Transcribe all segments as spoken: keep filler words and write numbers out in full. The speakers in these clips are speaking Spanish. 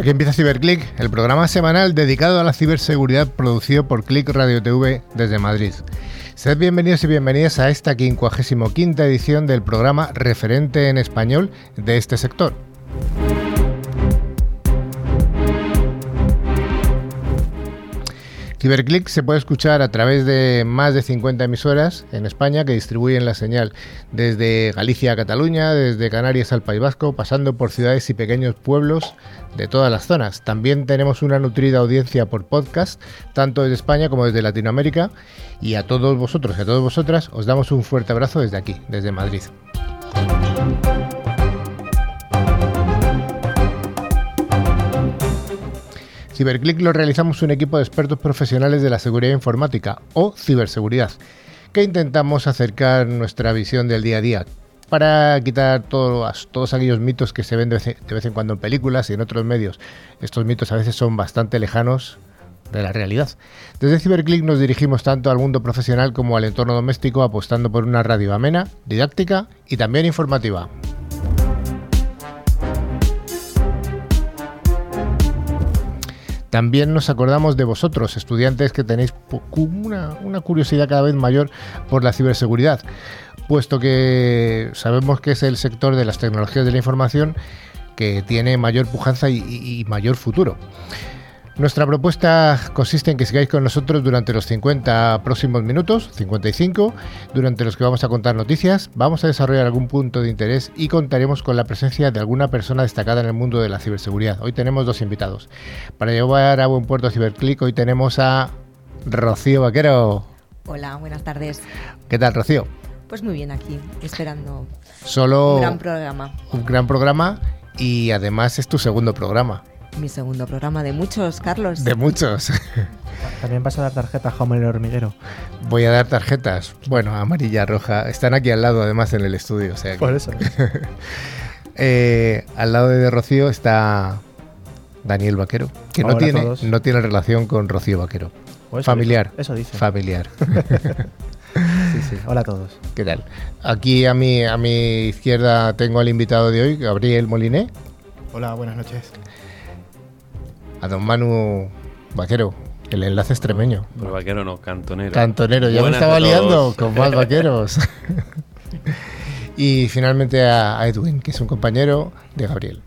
Aquí empieza Ciberclick, el programa semanal dedicado a la ciberseguridad producido por Clic Radio T V desde Madrid. Sed bienvenidos y bienvenidas a esta quincuagésima quinta edición del programa referente en español de este sector. Ciberclick se puede escuchar a través de más de cincuenta emisoras en España que distribuyen la señal desde Galicia a Cataluña, desde Canarias al País Vasco, pasando por ciudades y pequeños pueblos de todas las zonas. También tenemos una nutrida audiencia por podcast, tanto desde España como desde Latinoamérica. Y a todos vosotros y a todas vosotras os damos un fuerte abrazo desde aquí, desde Madrid. Ciberclick lo realizamos un equipo de expertos profesionales de la seguridad informática o ciberseguridad, que intentamos acercar nuestra visión del día a día para quitar todos, todos aquellos mitos que se ven de vez, de vez en cuando en películas y en otros medios. Estos mitos a veces son bastante lejanos de la realidad. Desde Ciberclick nos dirigimos tanto al mundo profesional como al entorno doméstico, apostando por una radio amena, didáctica y también informativa. También nos acordamos de vosotros, estudiantes que tenéis una, una curiosidad cada vez mayor por la ciberseguridad, puesto que sabemos que es el sector de las tecnologías de la información que tiene mayor pujanza y, y mayor futuro. Nuestra propuesta consiste en que sigáis con nosotros durante los cincuenta próximos minutos, cincuenta y cinco, durante los que vamos a contar noticias, vamos a desarrollar algún punto de interés y contaremos con la presencia de alguna persona destacada en el mundo de la ciberseguridad. Hoy tenemos dos invitados. Para llevar a buen puerto a Ciberclick, hoy tenemos a Rocío Vaquero. Hola, buenas tardes. ¿Qué tal, Rocío? Pues muy bien aquí, esperando Solo un gran programa. Un gran programa y además es tu segundo programa. Mi segundo programa de muchos, Carlos. De muchos. También vas a dar tarjetas, Jaume el hormiguero. Voy a dar tarjetas, bueno, amarilla, roja. Están aquí al lado, además, en el estudio. O sea que... Por eso. eh, al lado de Rocío está Daniel Vaquero, que no tiene, no tiene relación con Rocío Vaquero. Eso familiar. Dice, eso dice. Familiar. Sí, sí. Hola a todos. ¿Qué tal? Aquí a mi, a mi izquierda tengo al invitado de hoy, Gabriel Moliné. Hola, buenas noches. A don Manu Vaquero, el enlace extremeño. Pero vaquero no, cantonero. Cantonero, ya buenas me estaba liando con más vaqueros. Y finalmente a Edwin, que es un compañero de Gabriel.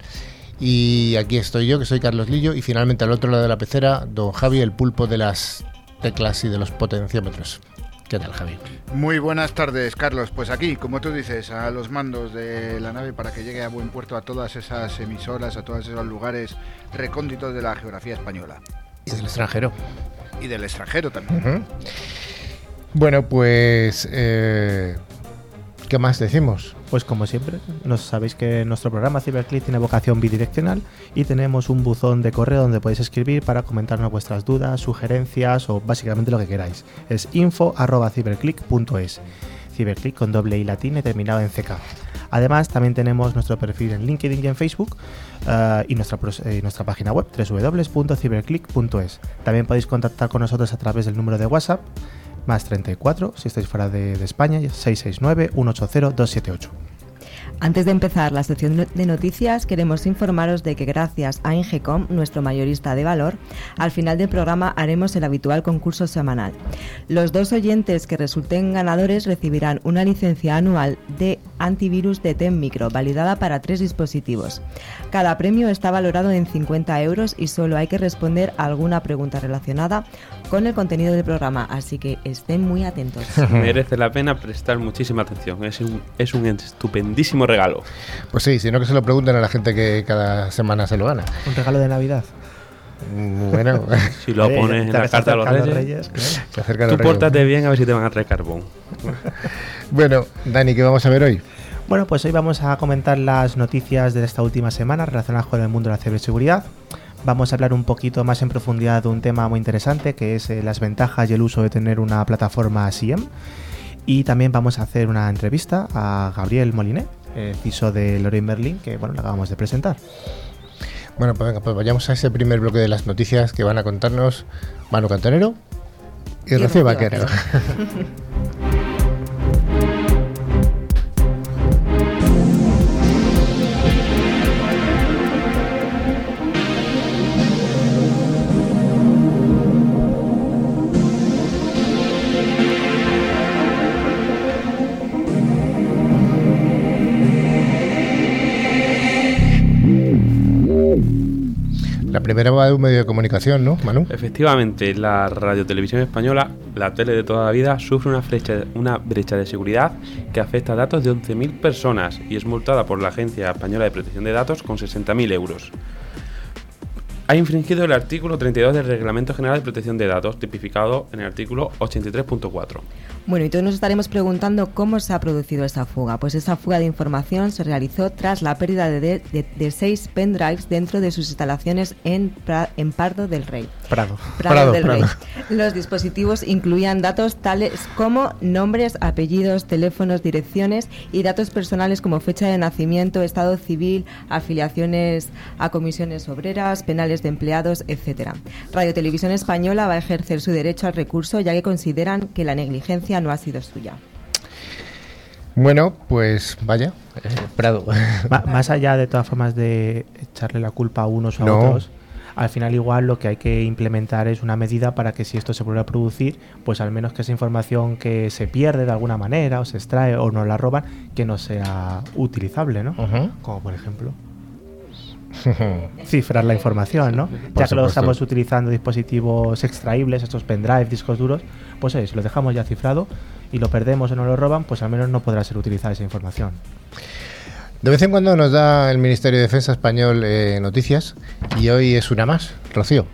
Y aquí estoy yo, que soy Carlos Lillo. Y finalmente al otro lado de la pecera, don Javi, el pulpo de las teclas y de los potenciómetros. ¿Qué tal, Javi? Muy buenas tardes, Carlos. Pues aquí, como tú dices, a los mandos de la nave para que llegue a buen puerto a todas esas emisoras, a todos esos lugares recónditos de la geografía española. Y del extranjero. Y del extranjero también. Uh-huh. Bueno, pues... Eh... ¿Qué más decimos? Pues como siempre, nos sabéis que nuestro programa Ciberclick tiene vocación bidireccional y tenemos un buzón de correo donde podéis escribir para comentarnos vuestras dudas, sugerencias o básicamente lo que queráis. Es info arroba ciberclick punto es. Ciberclick con doble i latina y terminado en C K. Además, también tenemos nuestro perfil en LinkedIn y en Facebook uh, y nuestra, eh, nuestra página web doble u doble u doble u punto ciberclick punto es. También podéis contactar con nosotros a través del número de WhatsApp más treinta y cuatro, si estáis fuera de, de España, seis seis nueve uno ocho cero dos siete ocho. Antes de empezar la sección de noticias, queremos informaros de que gracias a Ingecom, nuestro mayorista de valor, al final del programa haremos el habitual concurso semanal. Los dos oyentes que resulten ganadores recibirán una licencia anual de antivirus de TrendMicro, validada para tres dispositivos. Cada premio está valorado en cincuenta euros y solo hay que responder a alguna pregunta relacionada con el contenido del programa, así que estén muy atentos. Merece la pena prestar muchísima atención, es un, es un estupendísimo regalo. Pues sí, sino que se lo pregunten a la gente que cada semana se lo gana. Un regalo de Navidad. Bueno, si lo pones en la carta de los Reyes, Reyes claro. Tú pórtate bien a ver si te van a traer carbón. Bueno, Dani, ¿qué vamos a ver hoy? Bueno, pues hoy vamos a comentar las noticias de esta última semana relacionadas con el mundo de la ciberseguridad. Vamos a hablar un poquito más en profundidad de un tema muy interesante que es eh, las ventajas y el uso de tener una plataforma S I E M. Y también vamos a hacer una entrevista a Gabriel Moliné, el C I S O de Leroy Merlin, que bueno, lo acabamos de presentar. Bueno, pues venga, pues vayamos a ese primer bloque de las noticias que van a contarnos Manu Cantonero y, y Rocío Vaquero. La primera va de un medio de comunicación, ¿no, Manu? Efectivamente, la Radiotelevisión Española, la tele de toda la vida, sufre una, flecha, una brecha de seguridad que afecta a datos de once mil personas y es multada por la Agencia Española de Protección de Datos con sesenta mil euros. Ha infringido el artículo treinta y dos del Reglamento General de Protección de Datos, tipificado en el artículo ochenta y tres punto cuatro. Bueno, y todos nos estaremos preguntando cómo se ha producido esta fuga. Pues esta fuga de información se realizó tras la pérdida de, de, de seis pendrives dentro de sus instalaciones en, pra, en Prado del Rey. Prado. Prado, Prado del Prado. Rey. Los dispositivos incluían datos tales como nombres, apellidos, teléfonos, direcciones y datos personales como fecha de nacimiento, estado civil, afiliaciones a comisiones obreras, penales de empleados, etcétera. Radio Televisión Española va a ejercer su derecho al recurso, ya que consideran que la negligencia no ha sido suya. Bueno, pues vaya, eh, Prado. M- más allá de todas formas de echarle la culpa a unos o a no. otros, al final igual lo que hay que implementar es una medida para que si esto se vuelve a producir, pues al menos que esa información que se pierde de alguna manera o se extrae o nos la roban, que no sea utilizable, ¿no? Uh-huh. Como por ejemplo... cifrar la información, ¿no? Ya que lo estamos utilizando dispositivos extraíbles, estos pendrives, discos duros, pues es, lo dejamos ya cifrado y lo perdemos o no lo roban, pues al menos no podrá ser utilizada esa información. De vez en cuando nos da el Ministerio de Defensa Español eh, noticias y hoy es una más, Rocío.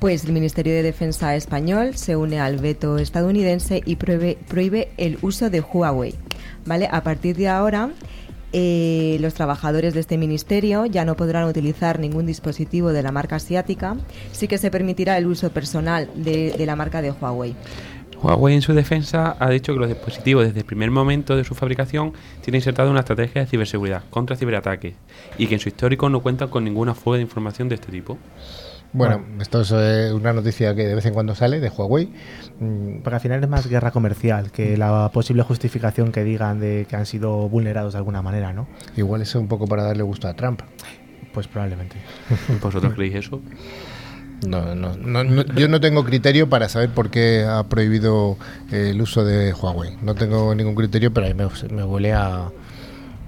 Pues el Ministerio de Defensa Español se une al veto estadounidense y prohíbe, prohíbe el uso de Huawei, ¿vale? A partir de ahora... Eh, los trabajadores de este ministerio ya no podrán utilizar ningún dispositivo de la marca asiática. Sí que se permitirá el uso personal de, de la marca de Huawei. Huawei, en su defensa, ha dicho que los dispositivos desde el primer momento de su fabricación tienen insertada una estrategia de ciberseguridad contra ciberataques y que en su histórico no cuentan con ninguna fuga de información de este tipo. Bueno, bueno, esto es eh, una noticia que de vez en cuando sale de Huawei. Porque al final es más guerra comercial que la posible justificación que digan de que han sido vulnerados de alguna manera, ¿no? Igual es un poco para darle gusto a Trump. Pues probablemente. ¿Vosotros creéis eso? No, no, no, no, yo no tengo criterio para saber por qué ha prohibido eh, el uso de Huawei. No tengo ningún criterio, pero a mí me, me huele a...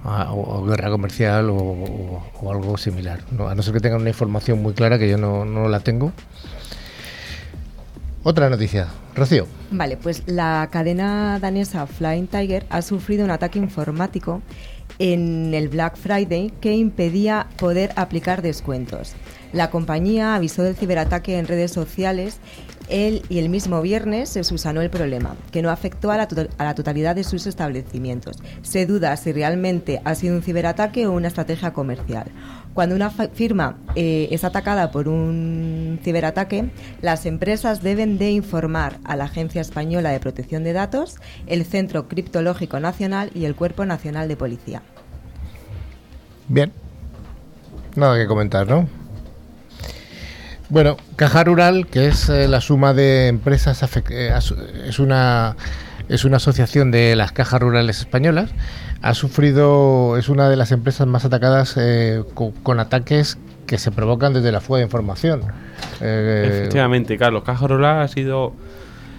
A, o guerra comercial o, o, o algo similar, no, a no ser que tengan una información muy clara que yo no, no la tengo. Otra noticia, Rocío. Vale, pues la cadena danesa Flying Tiger ha sufrido un ataque informático en el Black Friday que impedía poder aplicar descuentos. La compañía avisó del ciberataque en redes sociales el, y el mismo viernes se subsanó el problema, que no afectó a la, to- a la totalidad de sus establecimientos. Se duda si realmente ha sido un ciberataque o una estrategia comercial. Cuando una fa- firma eh, es atacada por un ciberataque, las empresas deben de informar a la Agencia Española de Protección de Datos, el Centro Criptológico Nacional y el Cuerpo Nacional de Policía. Bien. Nada que comentar, ¿no? Bueno, Caja Rural, que es eh, la suma de empresas, afect- eh, aso- es una es una asociación de las cajas rurales españolas, ha sufrido, es una de las empresas más atacadas eh, co- con ataques que se provocan desde la fuga de información. Eh, Efectivamente, Carlos, Caja Rural ha sido,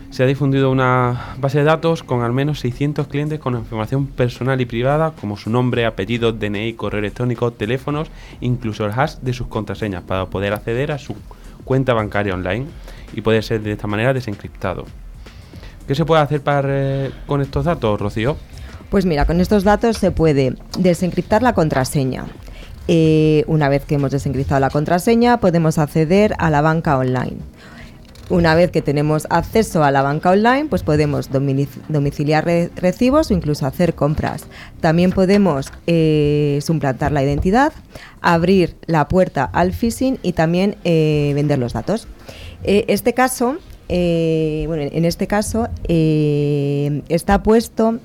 se ha difundido una base de datos con al menos seiscientos clientes con información personal y privada, como su nombre, apellido, D N I, correo electrónico, teléfonos, incluso el hash de sus contraseñas para poder acceder a su cuenta bancaria online y puede ser de esta manera desencriptado. ¿Qué se puede hacer para, eh, con estos datos, Rocío? Pues mira, con estos datos se puede desencriptar la contraseña. Eh, una vez que hemos desencriptado la contraseña, podemos acceder a la banca online. Una vez que tenemos acceso a la banca online, pues podemos domiciliar re- recibos o incluso hacer compras. También podemos eh, suplantar la identidad, abrir la puerta al phishing y también eh, vender los datos. Eh, este caso, eh, bueno, en este caso eh, está puesto,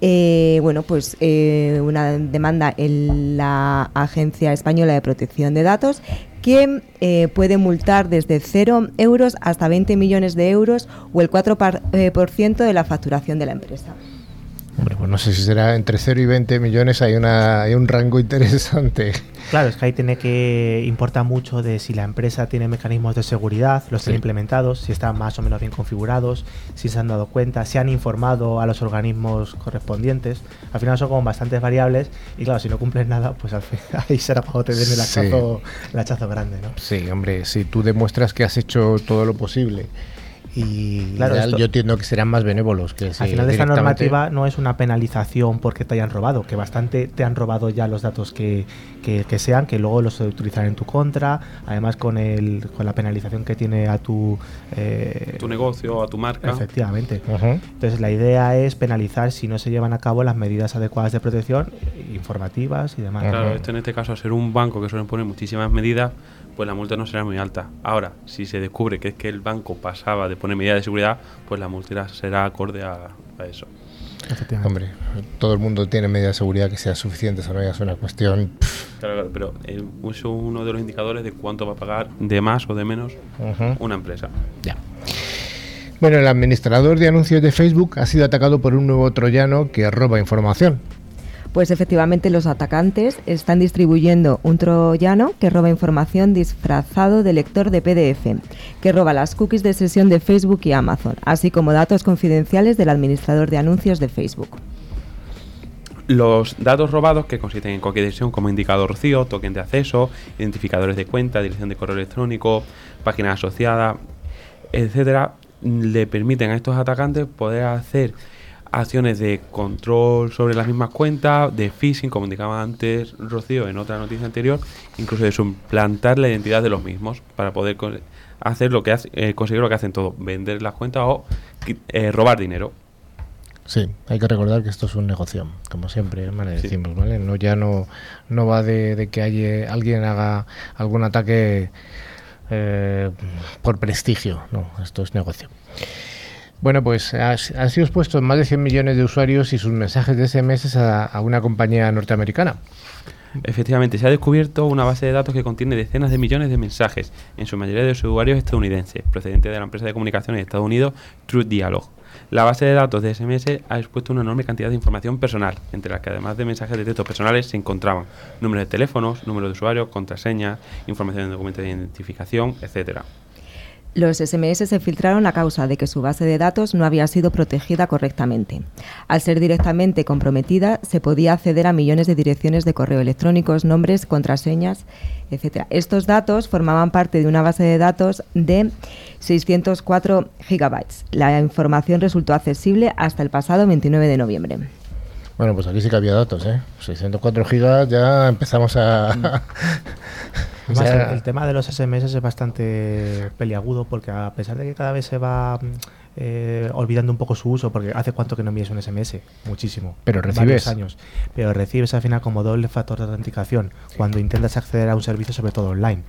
eh, bueno, pues eh, una demanda en la Agencia Española de Protección de Datos, que eh, puede multar desde cero euros hasta veinte millones de euros o el cuatro por ciento de la facturación de la empresa. Hombre, pues no sé si será entre cero y veinte millones, hay una hay un rango interesante. Claro, es que ahí tiene que importa mucho de si la empresa tiene mecanismos de seguridad, los sí. tiene implementados, si están más o menos bien configurados, si se han dado cuenta, si han informado a los organismos correspondientes. Al final son como bastantes variables y claro, si no cumples nada, pues al final ahí será para tener el hachazo, sí. el hachazo grande, ¿no? Sí, hombre, si tú demuestras que has hecho todo lo posible. Y claro, real, esto, yo entiendo que serán más benévolos. Que si al final de esta normativa no es una penalización porque te hayan robado, que bastante te han robado ya los datos que, que, que sean, que luego los utilizan en tu contra, además con el con la penalización que tiene a tu eh, tu negocio, a tu marca. Efectivamente. Uh-huh. Entonces la idea es penalizar si no se llevan a cabo las medidas adecuadas de protección, informativas y demás. Claro, uh-huh. esto en este caso, al ser un banco que suelen poner muchísimas medidas, pues la multa no será muy alta. Ahora, si se descubre que es que el banco pasaba de poner medidas de seguridad, pues la multa será acorde a, a eso. Hombre, todo el mundo tiene medidas de seguridad que sean suficientes, o no es una cuestión... Claro, pero eh, es uno de los indicadores de cuánto va a pagar de más o de menos uh-huh. una empresa. Ya. Bueno, el administrador de anuncios de Facebook ha sido atacado por un nuevo troyano que roba información. Pues efectivamente los atacantes están distribuyendo un troyano que roba información disfrazado de lector de P D F, que roba las cookies de sesión de Facebook y Amazon, así como datos confidenciales del administrador de anuncios de Facebook. Los datos robados, que consisten en cookies de sesión como indicador Rocío, token de acceso, identificadores de cuenta, dirección de correo electrónico, páginas asociadas, etcétera, le permiten a estos atacantes poder hacer acciones de control sobre las mismas cuentas, de phishing, como indicaba antes Rocío en otra noticia anterior, incluso de suplantar la identidad de los mismos para poder hacer lo que hace, eh, conseguir lo que hacen todos, vender las cuentas o eh, robar dinero. Sí, hay que recordar que esto es un negocio, como siempre, ¿vale? Decimos, ¿vale? No, ya no, no va de, de que haya, alguien haga algún ataque eh, por prestigio, no, esto es negocio. Bueno, pues han sido expuestos más de cien millones de usuarios y sus mensajes de S M S a, a una compañía norteamericana. Efectivamente, se ha descubierto una base de datos que contiene decenas de millones de mensajes, en su mayoría de usuarios estadounidenses, procedentes de la empresa de comunicaciones de Estados Unidos, Truth Dialog. La base de datos de S M S ha expuesto una enorme cantidad de información personal, entre las que además de mensajes de texto personales se encontraban números de teléfonos, números de usuarios, contraseñas, información de documentos de identificación, etcétera. Los S M S se filtraron a causa de que su base de datos no había sido protegida correctamente. Al ser directamente comprometida, se podía acceder a millones de direcciones de correo electrónicos, nombres, contraseñas, etcétera. Estos datos formaban parte de una base de datos de seiscientos cuatro gigabytes. La información resultó accesible hasta el pasado veintinueve de noviembre. Bueno, pues aquí sí que había datos, ¿eh? seiscientos cuatro gigas, ya empezamos a... Además, o sea, el, el tema de los S M S es bastante peliagudo porque a pesar de que cada vez se va eh, olvidando un poco su uso, porque hace cuánto que no envíes un S M S, muchísimo, pero recibes años, pero recibes al final como doble factor de autenticación cuando intentas acceder a un servicio, sobre todo online.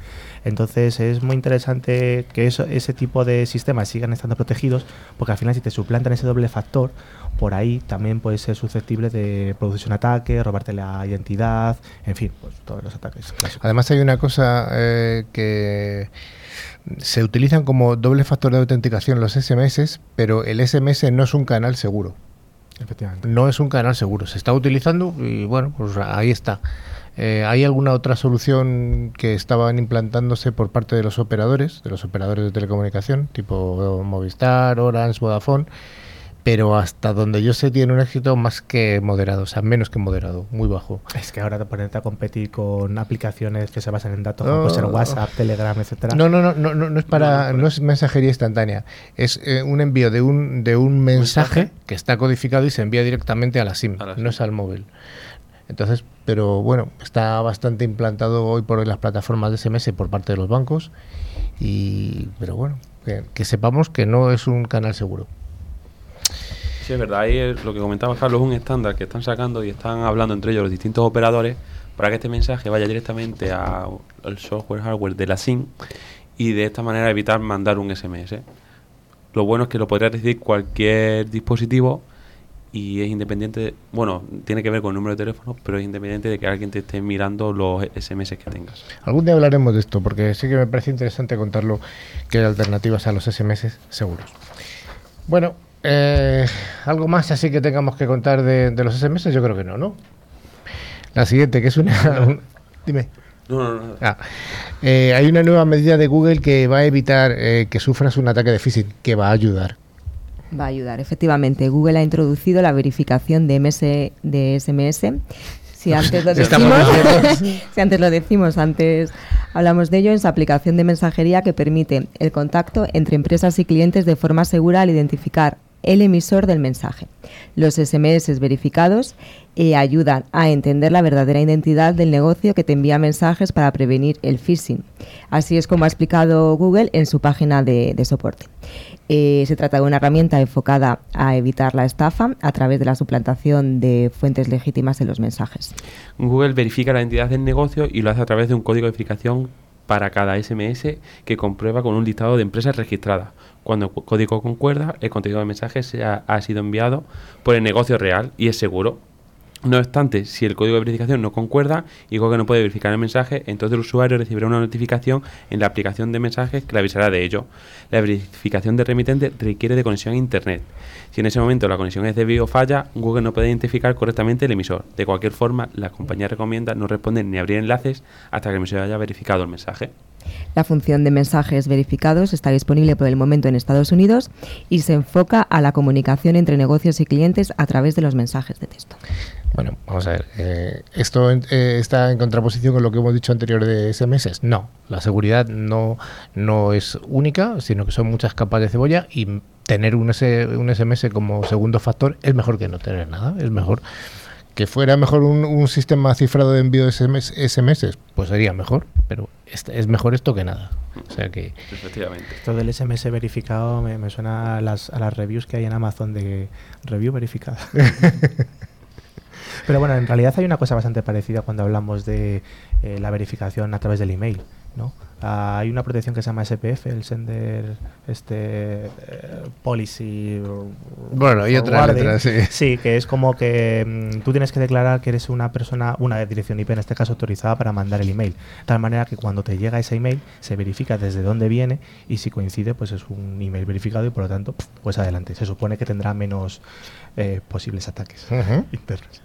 Entonces es muy interesante que eso, ese tipo de sistemas sigan estando protegidos, porque al final si te suplantan ese doble factor, por ahí también puedes ser susceptible de producirse un ataque, robarte la identidad, en fin, pues todos los ataques. Además hay una cosa eh, que se utilizan como doble factor de autenticación los S M S, pero el S M S no es un canal seguro. Efectivamente. No es un canal seguro, se está utilizando y bueno, pues ahí está. Eh, ¿Hay alguna otra solución que estaban implantándose por parte de los operadores, de los operadores de telecomunicación, tipo Movistar, Orange, Vodafone? Pero hasta donde yo sé tiene un éxito más que moderado, o sea, menos que moderado, muy bajo. Es que ahora te ponerte a competir con aplicaciones que se basan en datos, no, como puede ser WhatsApp, Telegram, etcétera. No, no, no, no, no, no es para, no, no, no es mensajería instantánea, es eh, un envío de un de un mensaje, mensaje que está codificado y se envía directamente a la SIM, a la SIM. No es al móvil. Entonces, pero bueno, está bastante implantado hoy por las plataformas de S M S por parte de los bancos y, pero bueno, que, que sepamos que no es un canal seguro. Sí, es verdad, ahí es lo que comentaba Carlos, es un estándar que están sacando y están hablando entre ellos los distintos operadores para que este mensaje vaya directamente a, al software, hardware de la SIM y de esta manera evitar mandar un S M S. Lo bueno es que lo podría recibir cualquier dispositivo y es independiente, de, bueno, tiene que ver con el número de teléfono, pero es independiente de que alguien te esté mirando los S M S que tengas. Algún día hablaremos de esto, porque sí que me parece interesante contarlo, que hay alternativas a los S M S seguros. Bueno... Eh, ¿Algo más así que tengamos que contar de, de los S M S? Yo creo que no, ¿no? La siguiente, que es una... Un, dime. No, no, no. Ah, eh, hay una nueva medida de Google que va a evitar eh, que sufras un ataque de phishing, que va a ayudar. Va a ayudar, efectivamente. Google ha introducido la verificación de, M S, de S M S. Si antes lo decimos, si antes lo decimos, antes hablamos de ello, en su aplicación de mensajería que permite el contacto entre empresas y clientes de forma segura al identificar el emisor del mensaje. Los S M S verificados eh, ayudan a entender la verdadera identidad del negocio que te envía mensajes para prevenir el phishing. Así es como ha explicado Google en su página de, de soporte. Eh, se trata de una herramienta enfocada a evitar la estafa a través de la suplantación de fuentes legítimas en los mensajes. Google verifica la identidad del negocio y lo hace a través de un código de verificación para cada S M S que comprueba con un listado de empresas registradas. Cuando el código concuerda, el contenido del mensaje se ha, ha sido enviado por el negocio real y es seguro. No obstante, si el código de verificación no concuerda y Google no puede verificar el mensaje, entonces el usuario recibirá una notificación en la aplicación de mensajes que le avisará de ello. La verificación de remitente requiere de conexión a Internet. Si en ese momento la conexión es débil o falla, Google no puede identificar correctamente el emisor. De cualquier forma, la compañía recomienda no responder ni abrir enlaces hasta que el emisor haya verificado el mensaje. La función de mensajes verificados está disponible por el momento en Estados Unidos y se enfoca a la comunicación entre negocios y clientes a través de los mensajes de texto. Bueno, vamos a ver, eh, ¿esto eh, está en contraposición con lo que hemos dicho anterior de S M S? No, la seguridad no, no es única, sino que son muchas capas de cebolla y tener un, S, un S M S como segundo factor es mejor que no tener nada, es mejor. ¿Que fuera mejor un, un sistema cifrado de envío de S M S? Pues sería mejor, pero es, es mejor esto que nada. O sea que... Efectivamente. Esto del S M S verificado me, me suena a las, a las reviews que hay en Amazon de review verificada. Pero bueno, en realidad hay una cosa bastante parecida cuando hablamos de eh, la verificación a través del email, ¿no? Ah, hay una protección que se llama S P F, el Sender este eh, Policy. Bueno, y otra letra, sí. Sí, que es como que mmm, tú tienes que declarar que eres una persona, una dirección I P en este caso autorizada para mandar el email. De tal manera que cuando te llega ese email se verifica desde dónde viene y si coincide, pues es un email verificado y por lo tanto, pues adelante. Se supone que tendrá menos eh, posibles ataques uh-huh. internos.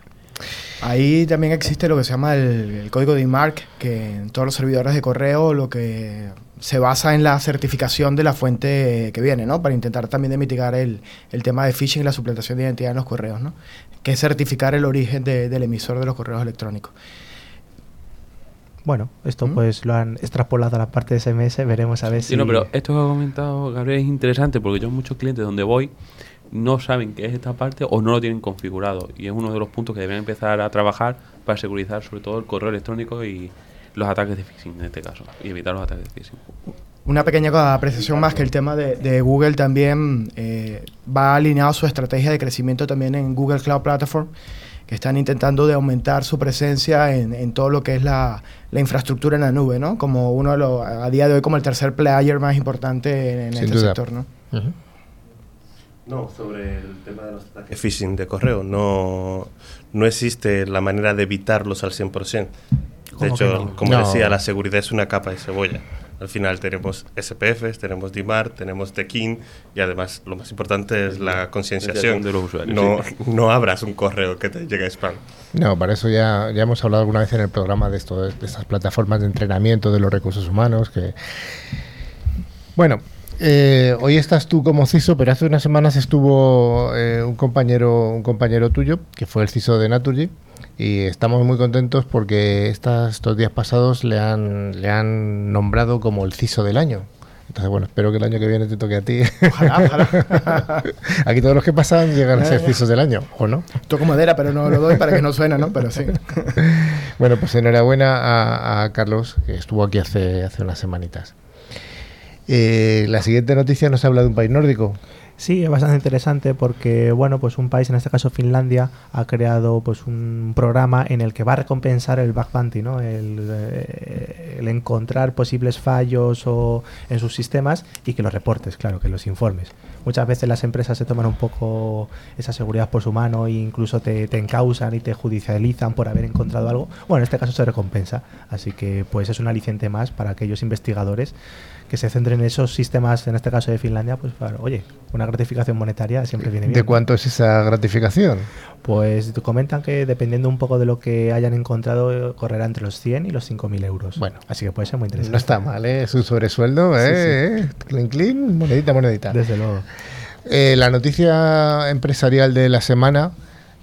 Ahí también existe lo que se llama el, el código D MARC, que en todos los servidores de correo lo que se basa en la certificación de la fuente que viene, ¿no? Para intentar también de mitigar el, el tema de phishing y la suplantación de identidad en los correos, ¿no? Que es certificar el origen de, del emisor de los correos electrónicos. Bueno, esto ¿Mm? pues lo han extrapolado a la parte de S M S, veremos a ver sí, si... No, pero esto que ha comentado Gabriel es interesante porque yo en muchos clientes donde voy no saben qué es esta parte o no lo tienen configurado y es uno de los puntos que deberían empezar a trabajar para securizar sobre todo el correo electrónico y los ataques de phishing en este caso y evitar los ataques de phishing. Una pequeña apreciación más que el tema de, de Google también eh, va alineado a su estrategia de crecimiento también en Google Cloud Platform, que están intentando de aumentar su presencia en, en todo lo que es la, la infraestructura en la nube, ¿no? Como uno de los, a día de hoy como el tercer player más importante en, en este duda. sector, ¿no? Uh-huh. No, sobre el tema de los ataques phishing de correo, no, no existe la manera de evitarlos al cien por ciento. De hecho, no? como no. decía, la seguridad es una capa de cebolla. Al final tenemos S P Fs, tenemos D MARC, tenemos T KIN y además lo más importante es la concienciación de los usuarios. No, no abras un correo que te llegue a spam. No, para eso ya, ya hemos hablado alguna vez en el programa de, esto, de estas plataformas de entrenamiento de los recursos humanos. que Bueno... Eh, hoy estás tú como C I S O, pero hace unas semanas estuvo eh, un compañero un compañero tuyo, que fue el C I S O de Naturgy, y estamos muy contentos porque estas, estos días pasados le han, le han nombrado como el C I S O del año. Entonces, bueno, espero que el año que viene te toque a ti. Ojalá, ojalá. Aquí todos los que pasan llegan a ser C I S Os del año, ¿o no? Toco madera, pero no lo doy para que no suene, ¿no? Pero sí. Bueno, pues enhorabuena a, a Carlos, que estuvo aquí hace, hace unas semanitas. Eh, la siguiente noticia nos habla de un país nórdico. Sí, es bastante interesante porque, bueno, pues un país, en este caso Finlandia, ha creado pues un programa en el que va a recompensar el bug bounty, ¿no? El, eh, el encontrar posibles fallos o en sus sistemas y que los reportes, claro, que los informes. Muchas veces las empresas se toman un poco esa seguridad por su mano e incluso te, te encausan y te judicializan por haber encontrado algo. Bueno, en este caso se recompensa, así que pues es un aliciente más para aquellos investigadores que se centren en esos sistemas, en este caso de Finlandia, pues para, oye, una gratificación monetaria siempre viene bien. ¿De cuánto es esa gratificación? Pues comentan que dependiendo un poco de lo que hayan encontrado, correrá entre los cien y los cinco mil euros. Bueno, así que puede ser muy interesante. No está mal, ¿eh? Es un sobresueldo, ¿eh? Sí, sí. ¿Eh? Clean, clean, monedita, monedita. Desde luego. Eh, la noticia empresarial de la semana.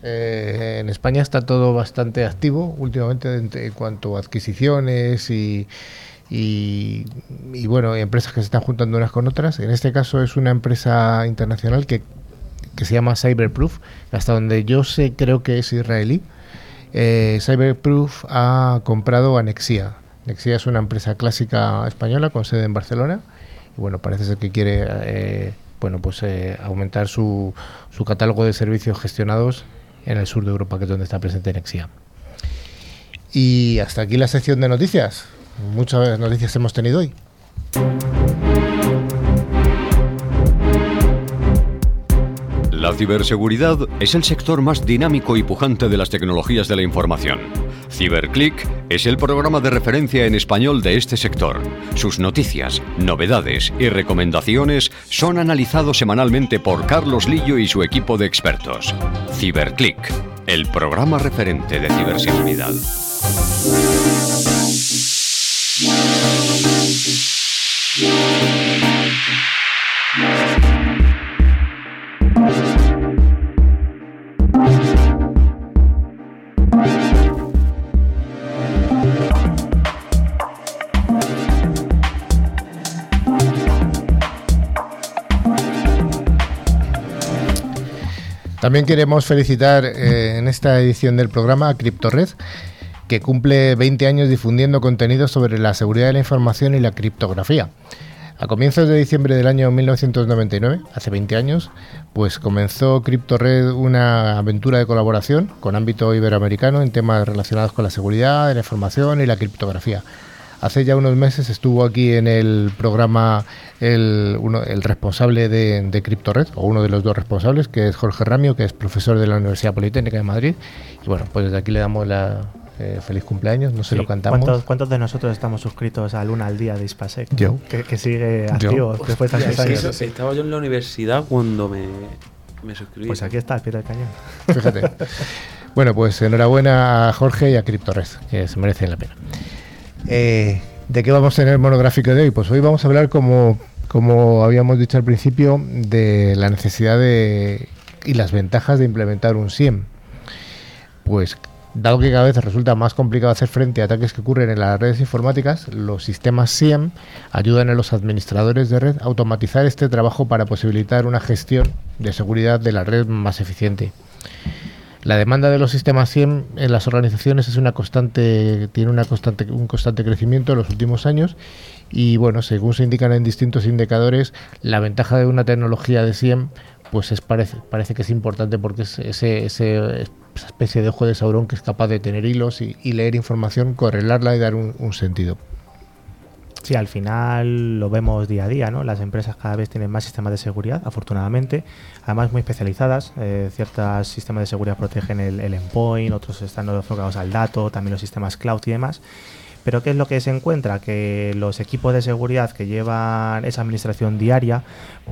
Eh, en España está todo bastante activo últimamente en, en cuanto a adquisiciones y, y, y bueno, empresas que se están juntando unas con otras. En este caso es una empresa internacional que, que se llama Cyberproof, hasta donde yo sé, creo que es israelí. Eh, Cyberproof ha comprado a Nexia. Nexia es una empresa clásica española con sede en Barcelona y bueno, parece ser que quiere eh, bueno, pues, eh, aumentar su, su catálogo de servicios gestionados en el sur de Europa, que es donde está presente Nexia. Y hasta aquí la sección de noticias. Muchas noticias hemos tenido hoy. La ciberseguridad es el sector más dinámico y pujante de las tecnologías de la información. Ciberclick es el programa de referencia en español de este sector. Sus noticias, novedades y recomendaciones son analizados semanalmente por Carlos Lillo y su equipo de expertos. Ciberclick, el programa referente de ciberseguridad. También queremos felicitar eh, en esta edición del programa a CriptoRed, que cumple veinte años difundiendo contenido sobre la seguridad de la información y la criptografía. A comienzos de diciembre del año mil novecientos noventa y nueve, hace veinte años, pues comenzó CriptoRed una aventura de colaboración con ámbito iberoamericano en temas relacionados con la seguridad, la información y la criptografía. Hace ya unos meses estuvo aquí en el programa el, uno, el responsable de, de CriptoRed, o uno de los dos responsables, que es Jorge Ramio, que es profesor de la Universidad Politécnica de Madrid. Y bueno, pues desde aquí le damos la eh, feliz cumpleaños, no se sí. lo cantamos. ¿Cuántos, ¿Cuántos de nosotros estamos suscritos a Luna al Día de Ispasec? Yo. Que, que sigue activo yo. Después de tantos años. Sí, sí. Estaba yo en la universidad cuando me, me suscribí. Pues aquí está, al pie del cañón. Fíjate. Bueno, pues enhorabuena a Jorge y a CriptoRed, que se merecen la pena. Eh, ¿De qué vamos a tener el monográfico de hoy? Pues hoy vamos a hablar, como, como habíamos dicho al principio, de la necesidad de y las ventajas de implementar un SIEM. Pues dado que cada vez resulta más complicado hacer frente a ataques que ocurren en las redes informáticas, los sistemas SIEM ayudan a los administradores de red a automatizar este trabajo para posibilitar una gestión de seguridad de la red más eficiente. La demanda de los sistemas SIEM en las organizaciones es una constante, tiene una constante, un constante crecimiento en los últimos años y, bueno, según se indican en distintos indicadores, la ventaja de una tecnología de SIEM pues es, parece, parece que es importante porque es ese, ese, esa especie de ojo de Saurón que es capaz de tener hilos y, y leer información, correlarla y dar un, un sentido. Sí, al final lo vemos día a día, ¿no? Las empresas cada vez tienen más sistemas de seguridad, afortunadamente, además muy especializadas. Eh, ciertos sistemas de seguridad protegen el, el endpoint, otros están enfocados al dato, también los sistemas cloud y demás. Pero ¿qué es lo que se encuentra? Que los equipos de seguridad que llevan esa administración diaria,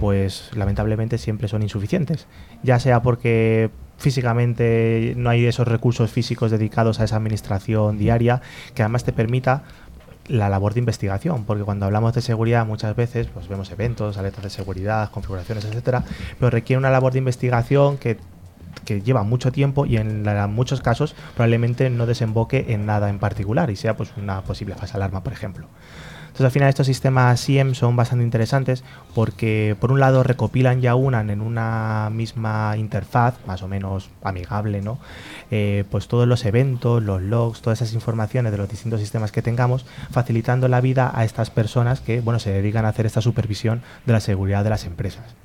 pues lamentablemente siempre son insuficientes, ya sea porque físicamente no hay esos recursos físicos dedicados a esa administración diaria que además te permita la labor de investigación, porque cuando hablamos de seguridad muchas veces pues vemos eventos, alertas de seguridad, configuraciones, etcétera, pero requiere una labor de investigación que, que lleva mucho tiempo y en, la, en muchos casos probablemente no desemboque en nada en particular y sea pues una posible falsa alarma, por ejemplo. Entonces, al final, estos sistemas SIEM son bastante interesantes porque, por un lado, recopilan y aunan en una misma interfaz, más o menos amigable, ¿no? Eh, pues todos los eventos, los logs, todas esas informaciones de los distintos sistemas que tengamos, facilitando la vida a estas personas que, bueno, se dedican a hacer esta supervisión de la seguridad de las empresas.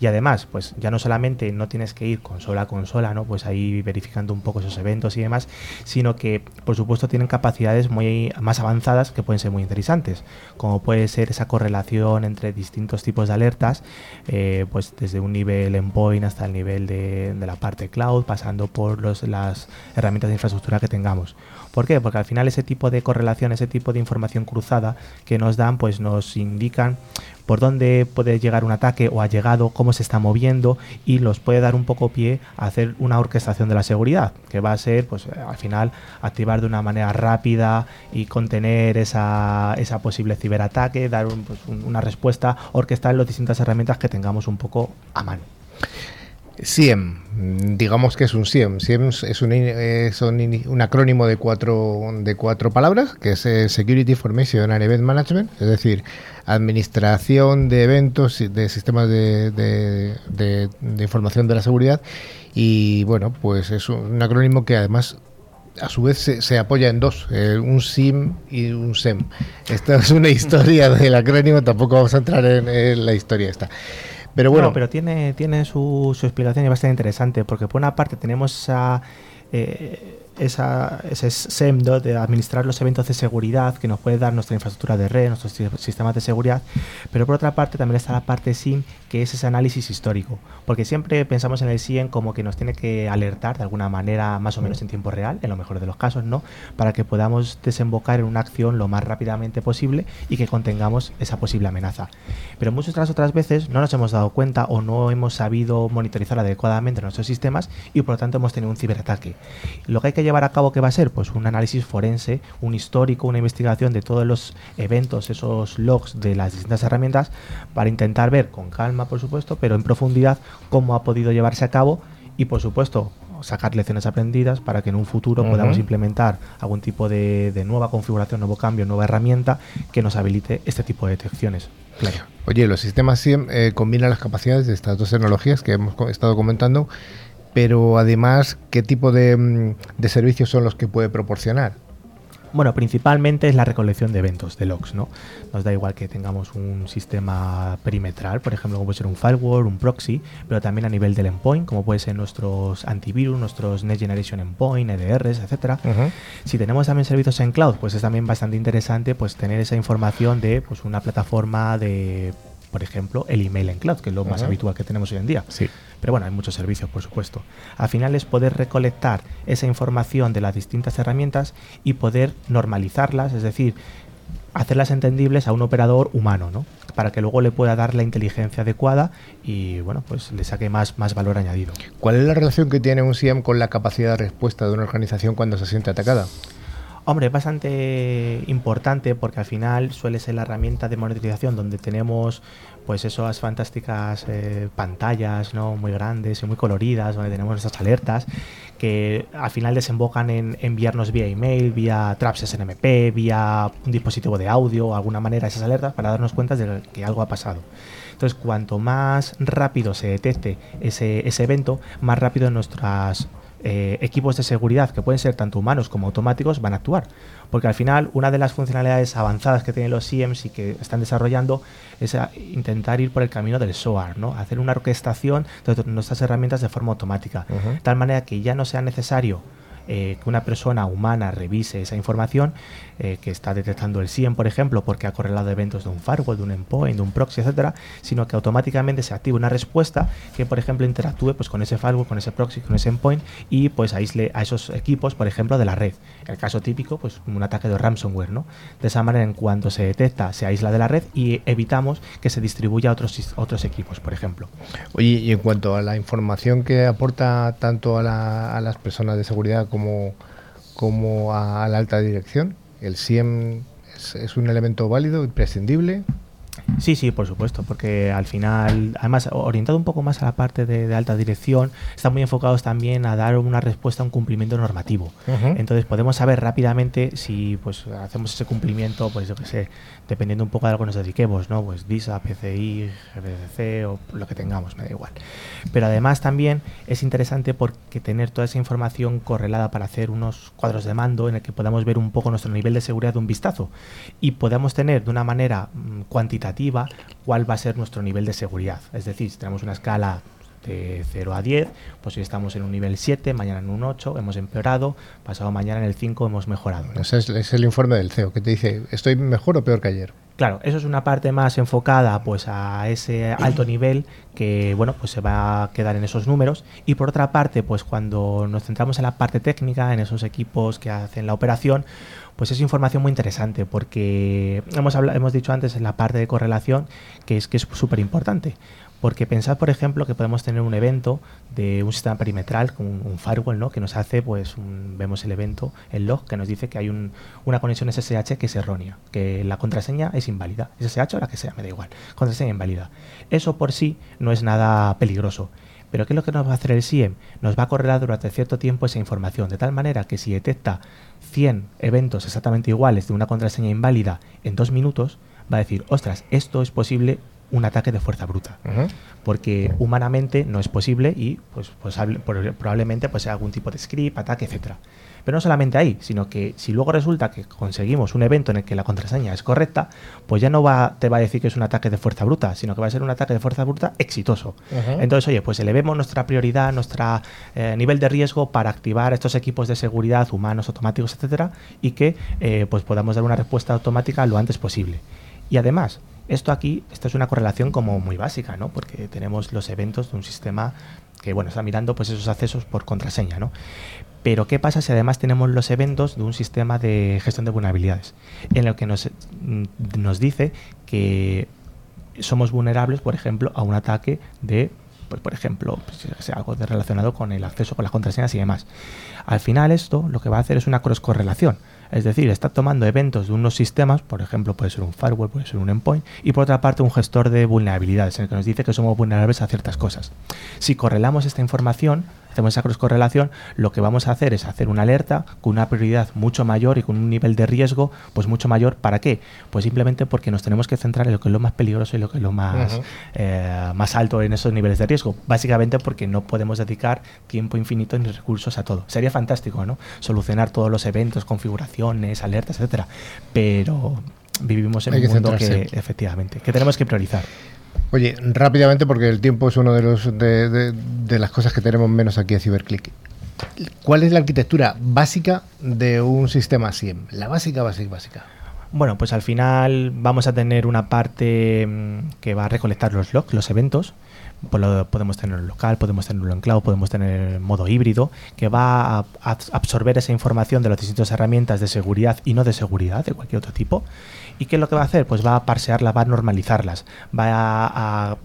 Y además, pues ya no solamente no tienes que ir consola a consola, ¿no? Pues ahí verificando un poco esos eventos y demás, sino que, por supuesto, tienen capacidades muy más avanzadas que pueden ser muy interesantes, como puede ser esa correlación entre distintos tipos de alertas, eh, pues desde un nivel endpoint hasta el nivel de, de la parte cloud, pasando por los, las herramientas de infraestructura que tengamos. ¿Por qué? Porque al final ese tipo de correlación, ese tipo de información cruzada que nos dan, pues nos indican por dónde puede llegar un ataque o ha llegado, cómo se está moviendo, y los puede dar un poco pie a hacer una orquestación de la seguridad, que va a ser, pues al final, activar de una manera rápida y contener esa, esa posible ciberataque, dar un, pues, un, una respuesta, orquestar las distintas herramientas que tengamos un poco a mano. SIEM, digamos que es un SIEM. SIEM es un, es un, un acrónimo de cuatro, de cuatro palabras, que es Security Information and Event Management, es decir, administración de eventos, de sistemas de, de, de, de información de la seguridad. Y bueno, pues es un acrónimo que además, a su vez, se, se apoya en dos, eh, un SIEM y un SEM. Esta es una historia del acrónimo, tampoco vamos a entrar en, en la historia esta. Pero bueno, no, pero tiene, tiene su, su explicación y bastante interesante, porque por una parte tenemos esa, eh, esa, ese SIEM de administrar los eventos de seguridad que nos puede dar nuestra infraestructura de red, nuestros sistemas de seguridad, pero por otra parte también está la parte SIEM, que es ese análisis histórico, porque siempre pensamos en el SIEM como que nos tiene que alertar de alguna manera más o menos en tiempo real, en lo mejor de los casos, ¿no?, para que podamos desembocar en una acción lo más rápidamente posible y que contengamos esa posible amenaza. Pero muchas otras, otras veces no nos hemos dado cuenta o no hemos sabido monitorizar adecuadamente nuestros sistemas y por lo tanto hemos tenido un ciberataque. Lo que hay que llevar a cabo, ¿qué va a ser? Pues un análisis forense, un histórico, una investigación de todos los eventos, esos logs de las distintas herramientas, para intentar ver con calma, por supuesto, pero en profundidad, cómo ha podido llevarse a cabo y, por supuesto, sacar lecciones aprendidas para que en un futuro uh-huh. podamos implementar algún tipo de, de nueva configuración, nuevo cambio, nueva herramienta que nos habilite este tipo de detecciones. Claro. Oye, los sistemas SIEM eh, combinan las capacidades de estas dos tecnologías que hemos co- estado comentando, pero además, ¿qué tipo de, de servicios son los que puede proporcionar? Bueno, principalmente es la recolección de eventos, de logs, ¿no? Nos da igual que tengamos un sistema perimetral, por ejemplo, como puede ser un firewall, un proxy, pero también a nivel del endpoint, como puede ser nuestros antivirus, nuestros Next Generation Endpoint, E D Rs, etcétera. Uh-huh. Si tenemos también servicios en cloud, pues es también bastante interesante pues tener esa información de pues una plataforma de, por ejemplo, el email en cloud, que es lo más uh-huh. habitual que tenemos hoy en día. Sí. Pero bueno, hay muchos servicios, por supuesto. Al final es poder recolectar esa información de las distintas herramientas y poder normalizarlas, es decir, hacerlas entendibles a un operador humano, ¿no?, para que luego le pueda dar la inteligencia adecuada y, bueno, pues le saque más, más valor añadido. ¿Cuál es la relación que tiene un SIEM con la capacidad de respuesta de una organización cuando se siente atacada? Hombre, es bastante importante porque al final suele ser la herramienta de monitorización donde tenemos pues esas fantásticas eh, pantallas, ¿no?, muy grandes y muy coloridas, donde tenemos nuestras alertas que al final desembocan en enviarnos vía email, vía traps S N M P, vía un dispositivo de audio o alguna manera esas alertas para darnos cuenta de que algo ha pasado. Entonces, cuanto más rápido se detecte ese, ese evento, más rápido nuestras Eh, equipos de seguridad, que pueden ser tanto humanos como automáticos, van a actuar, porque al final una de las funcionalidades avanzadas que tienen los SIEMs y que están desarrollando es intentar ir por el camino del S O A R, ¿no?, hacer una orquestación de nuestras herramientas de forma automática, uh-huh. de tal manera que ya no sea necesario Eh, que una persona humana revise esa información eh, que está detectando el SIEM, por ejemplo, porque ha correlado eventos de un firewall, de un endpoint, de un proxy, etcétera, sino que automáticamente se activa una respuesta que, por ejemplo, interactúe pues con ese firewall, con ese proxy, con ese endpoint y pues aísle a esos equipos, por ejemplo, de la red. El caso típico, pues un ataque de ransomware, ¿no? De esa manera, en cuanto se detecta, se aísla de la red y evitamos que se distribuya a otros, otros equipos, por ejemplo. Oye, y en cuanto a la información que aporta tanto a, la, a las personas de seguridad como Como, como a, a la alta dirección, ¿el SIEM es, es un elemento válido, imprescindible? Sí, sí, por supuesto, porque al final, además orientado un poco más a la parte de, de alta dirección, están muy enfocados también a dar una respuesta a un cumplimiento normativo. Uh-huh. Entonces podemos saber rápidamente si pues hacemos ese cumplimiento, pues yo qué sé, dependiendo un poco de algo que nos dediquemos, ¿no? Pues D I S A, P C I, G B C o lo que tengamos, me da igual. Pero además también es interesante porque tener toda esa información correlada para hacer unos cuadros de mando en el que podamos ver un poco nuestro nivel de seguridad de un vistazo y podamos tener de una manera cuantitativa cuál va a ser nuestro nivel de seguridad. Es decir, si tenemos una escala de cero a diez, pues hoy estamos en un nivel siete, mañana en un ocho, hemos empeorado, pasado mañana en el cinco hemos mejorado, ¿no? Ese es, es el informe del C E O que te dice, ¿estoy mejor o peor que ayer? Claro, eso es una parte más enfocada pues a ese alto nivel que bueno, pues se va a quedar en esos números, y por otra parte, pues cuando nos centramos en la parte técnica, en esos equipos que hacen la operación, pues es información muy interesante porque hemos hablado, hemos dicho antes en la parte de correlación que es que es súper importante. Porque pensad, por ejemplo, que podemos tener un evento de un sistema perimetral, un, un firewall, ¿no? Que nos hace, pues, un, vemos el evento, el log, que nos dice que hay un, una conexión S S H que es errónea, que la contraseña es inválida, S S H o la que sea, me da igual, contraseña inválida. Eso por sí no es nada peligroso. Pero ¿qué es lo que nos va a hacer el S I E M? Nos va a correlar durante cierto tiempo esa información, de tal manera que si detecta cien eventos exactamente iguales de una contraseña inválida en dos minutos, va a decir, ostras, esto es posible un ataque de fuerza bruta, uh-huh. porque humanamente no es posible y pues, pues probablemente pues sea algún tipo de script, ataque, etcétera. Pero no solamente ahí, sino que si luego resulta que conseguimos un evento en el que la contraseña es correcta, pues ya no va, te va a decir que es un ataque de fuerza bruta, sino que va a ser un ataque de fuerza bruta exitoso. Uh-huh. Entonces, oye, pues elevemos nuestra prioridad, nuestro eh, nivel de riesgo para activar estos equipos de seguridad humanos, automáticos, etcétera, y que eh, pues podamos dar una respuesta automática lo antes posible. Y además, esto aquí, esta es una correlación como muy básica, ¿no? Porque tenemos los eventos de un sistema que, bueno, está mirando pues esos accesos por contraseña, ¿no? Pero ¿qué pasa si además tenemos los eventos de un sistema de gestión de vulnerabilidades? En el que nos, nos dice que somos vulnerables, por ejemplo, a un ataque de, pues, por ejemplo, pues, algo relacionado con el acceso con las contraseñas y demás. Al final esto lo que va a hacer es una cross-correlación. Es decir, está tomando eventos de unos sistemas, por ejemplo, puede ser un firewall, puede ser un endpoint, y por otra parte un gestor de vulnerabilidades, en el que nos dice que somos vulnerables a ciertas cosas. Si correlamos esta información, hacemos esa cross-correlación, lo que vamos a hacer es hacer una alerta con una prioridad mucho mayor y con un nivel de riesgo pues mucho mayor. ¿Para qué? Pues simplemente porque nos tenemos que centrar en lo que es lo más peligroso y lo que es lo más, uh-huh. eh, más alto en esos niveles de riesgo. Básicamente porque no podemos dedicar tiempo infinito ni recursos a todo. Sería fantástico, ¿no? Solucionar todos los eventos, configuraciones, alertas, etcétera. Pero vivimos en Hay un que mundo centrarse. que, efectivamente, que tenemos que priorizar. Oye, rápidamente, porque el tiempo es uno de los de, de, de las cosas que tenemos menos aquí en Ciberclick. ¿Cuál es la arquitectura básica de un sistema S I E M? La básica, básica, básica. Bueno, pues al final vamos a tener una parte que va a recolectar los logs, los eventos. Podemos tenerlo local, podemos tenerlo en cloud, podemos tener modo híbrido, que va a absorber esa información de las distintas herramientas de seguridad y no de seguridad, de cualquier otro tipo. ¿Y qué es lo que va a hacer? Pues va a parsearlas, va a normalizarlas, va a, a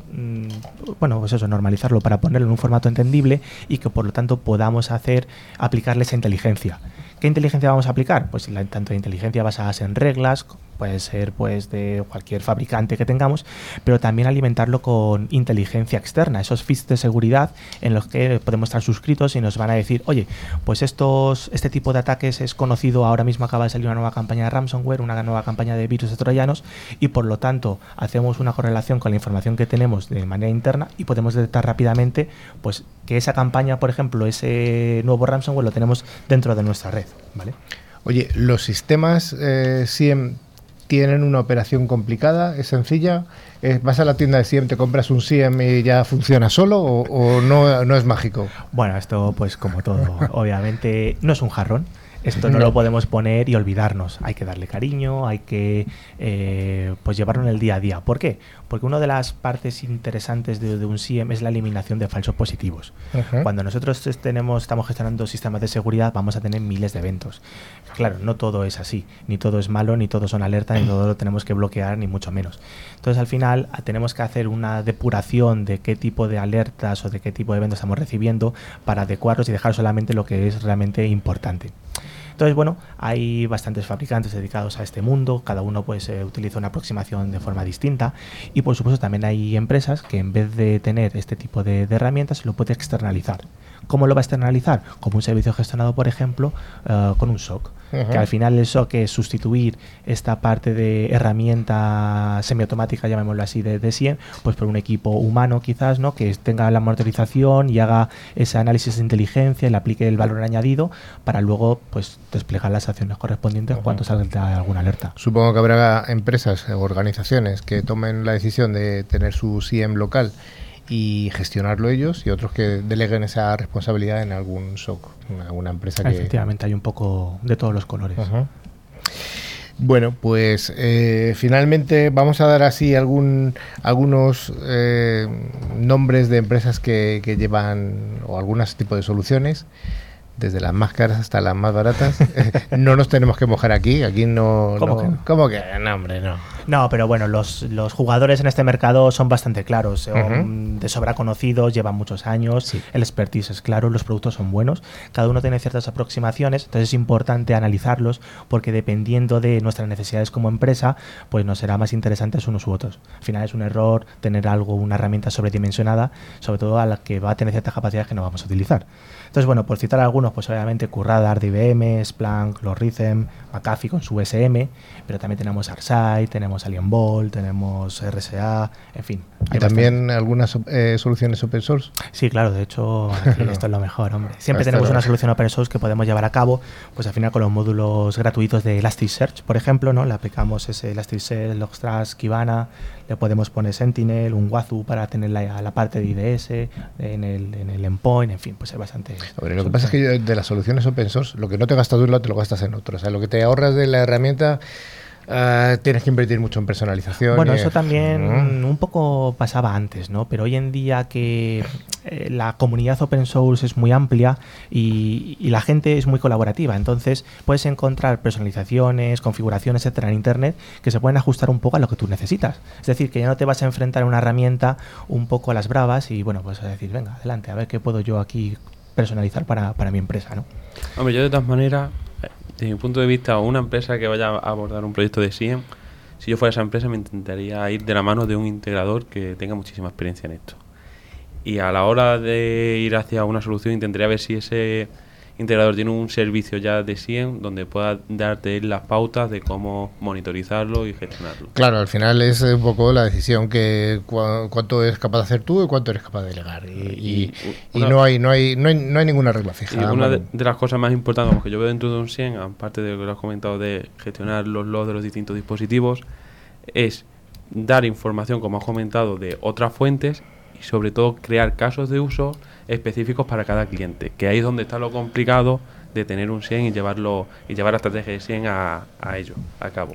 bueno, pues eso, normalizarlo para ponerlo en un formato entendible y que por lo tanto podamos hacer, aplicarle esa inteligencia. ¿Qué inteligencia vamos a aplicar? Pues la, tanto de inteligencia basadas en reglas, puede ser pues de cualquier fabricante que tengamos, pero también alimentarlo con inteligencia externa, esos feeds de seguridad en los que podemos estar suscritos y nos van a decir, oye, pues estos este tipo de ataques es conocido, ahora mismo acaba de salir una nueva campaña de ransomware, una nueva campaña de virus troyanos, y por lo tanto hacemos una correlación con la información que tenemos de manera interna y podemos detectar rápidamente pues que esa campaña, por ejemplo, ese nuevo ransomware lo tenemos dentro de nuestra red, ¿vale? Oye, los sistemas eh, S I E M tienen una operación complicada, es sencilla. ¿Vas a la tienda de S I E M, te compras un S I E M y ya funciona solo o, o no, no es mágico? Bueno, esto pues como todo, obviamente no es un jarrón. Esto no, no lo podemos poner y olvidarnos. Hay que darle cariño, hay que eh, pues llevarlo en el día a día. ¿Por qué? Porque una de las partes interesantes de, de un S I E M es la eliminación de falsos positivos. Uh-huh. Cuando nosotros tenemos, estamos gestionando sistemas de seguridad, vamos a tener miles de eventos. Claro, no todo es así. Ni todo es malo, ni todo son alertas, ni todo lo tenemos que bloquear, ni mucho menos. Entonces, al final, tenemos que hacer una depuración de qué tipo de alertas o de qué tipo de eventos estamos recibiendo para adecuarlos y dejar solamente lo que es realmente importante. Entonces, bueno, hay bastantes fabricantes dedicados a este mundo, cada uno pues eh, utiliza una aproximación de forma distinta y por supuesto también hay empresas que en vez de tener este tipo de, de herramientas lo puede externalizar. ¿Cómo lo va a externalizar? Como un servicio gestionado, por ejemplo, uh, con un S O C. Uh-huh. Que al final el S O C es sustituir esta parte de herramienta semiautomática, llamémoslo así, de, de S I E M, pues por un equipo humano quizás, ¿no? Que tenga la monitorización y haga ese análisis de inteligencia y le aplique el valor añadido para luego pues desplegar las acciones correspondientes uh-huh. cuando salga alguna alerta. Supongo que habrá empresas o organizaciones que tomen la decisión de tener su S I E M local y gestionarlo ellos y otros que deleguen esa responsabilidad en algún S O C, en alguna empresa que... Efectivamente, hay un poco de todos los colores. Uh-huh. Bueno, pues eh, finalmente vamos a dar así algún algunos eh, nombres de empresas que, que llevan o algunos tipos de soluciones, desde las más caras hasta las más baratas. No nos tenemos que mojar aquí, aquí no... ¿Cómo no, que no? ¿Cómo que no, hombre, no? No, pero bueno, los, los jugadores en este mercado son bastante claros, uh-huh. de sobra conocidos, llevan muchos años, sí. el expertise es claro, los productos son buenos, cada uno tiene ciertas aproximaciones, entonces es importante analizarlos porque dependiendo de nuestras necesidades como empresa, pues nos será más interesantes unos u otros. Al final es un error tener algo, una herramienta sobredimensionada, sobre todo a la que va a tener ciertas capacidades que no vamos a utilizar. Entonces, bueno, por citar algunos, pues obviamente Curradar de I B M, Splunk, los Rhythm, McAfee con su S M, pero también tenemos ArcSight, tenemos AlienVault, tenemos R S A, en fin. ¿Y también bastante. algunas eh, soluciones open source? Sí, claro, de hecho, no. esto es lo mejor, hombre. Siempre Hasta tenemos bueno. una solución open source que podemos llevar a cabo, pues al final con los módulos gratuitos de Elasticsearch, por ejemplo, ¿no? Le aplicamos ese Elasticsearch, Logstash, Kibana, le podemos poner Sentinel, un Wazoo para tener la, la parte de I D S, en el, en el endpoint, en fin, pues es bastante... Hombre, lo que pasa es que yo, de las soluciones open source, lo que no te gastas de un lado te lo gastas en otro. O sea, lo que te ahorras de la herramienta... Uh, tienes que invertir mucho en personalización. Bueno, eso también mm. un poco pasaba antes, ¿no? Pero hoy en día que eh, la comunidad open source es muy amplia y, y la gente es muy colaborativa, entonces puedes encontrar personalizaciones, configuraciones, etcétera, en internet que se pueden ajustar un poco a lo que tú necesitas. Es decir, que ya no te vas a enfrentar a una herramienta un poco a las bravas y bueno, pues a decir, venga, adelante, a ver qué puedo yo aquí personalizar para, para mi empresa, ¿no? Hombre, yo de todas maneras... Desde mi punto de vista, una empresa que vaya a abordar un proyecto de S I E M, si yo fuera esa empresa me intentaría ir de la mano de un integrador que tenga muchísima experiencia en esto. Y a la hora de ir hacia una solución intentaría ver si ese integrador tiene un servicio ya de S I E M donde pueda darte las pautas de cómo monitorizarlo y gestionarlo. Claro, al final es un poco la decisión que cu- cuánto eres capaz de hacer tú y cuánto eres capaz de delegar. Y, y, y, y una, no hay no hay, no hay no hay ninguna regla fija. Y una de, de las cosas más importantes que yo veo dentro de un S I E M, aparte de lo que lo has comentado de gestionar los logs de los distintos dispositivos, es dar información, como has comentado, de otras fuentes y sobre todo crear casos de uso específicos para cada cliente, que ahí es donde está lo complicado de tener un S I E M y llevarlo y llevar la estrategia de S I E M a, a ello, a cabo.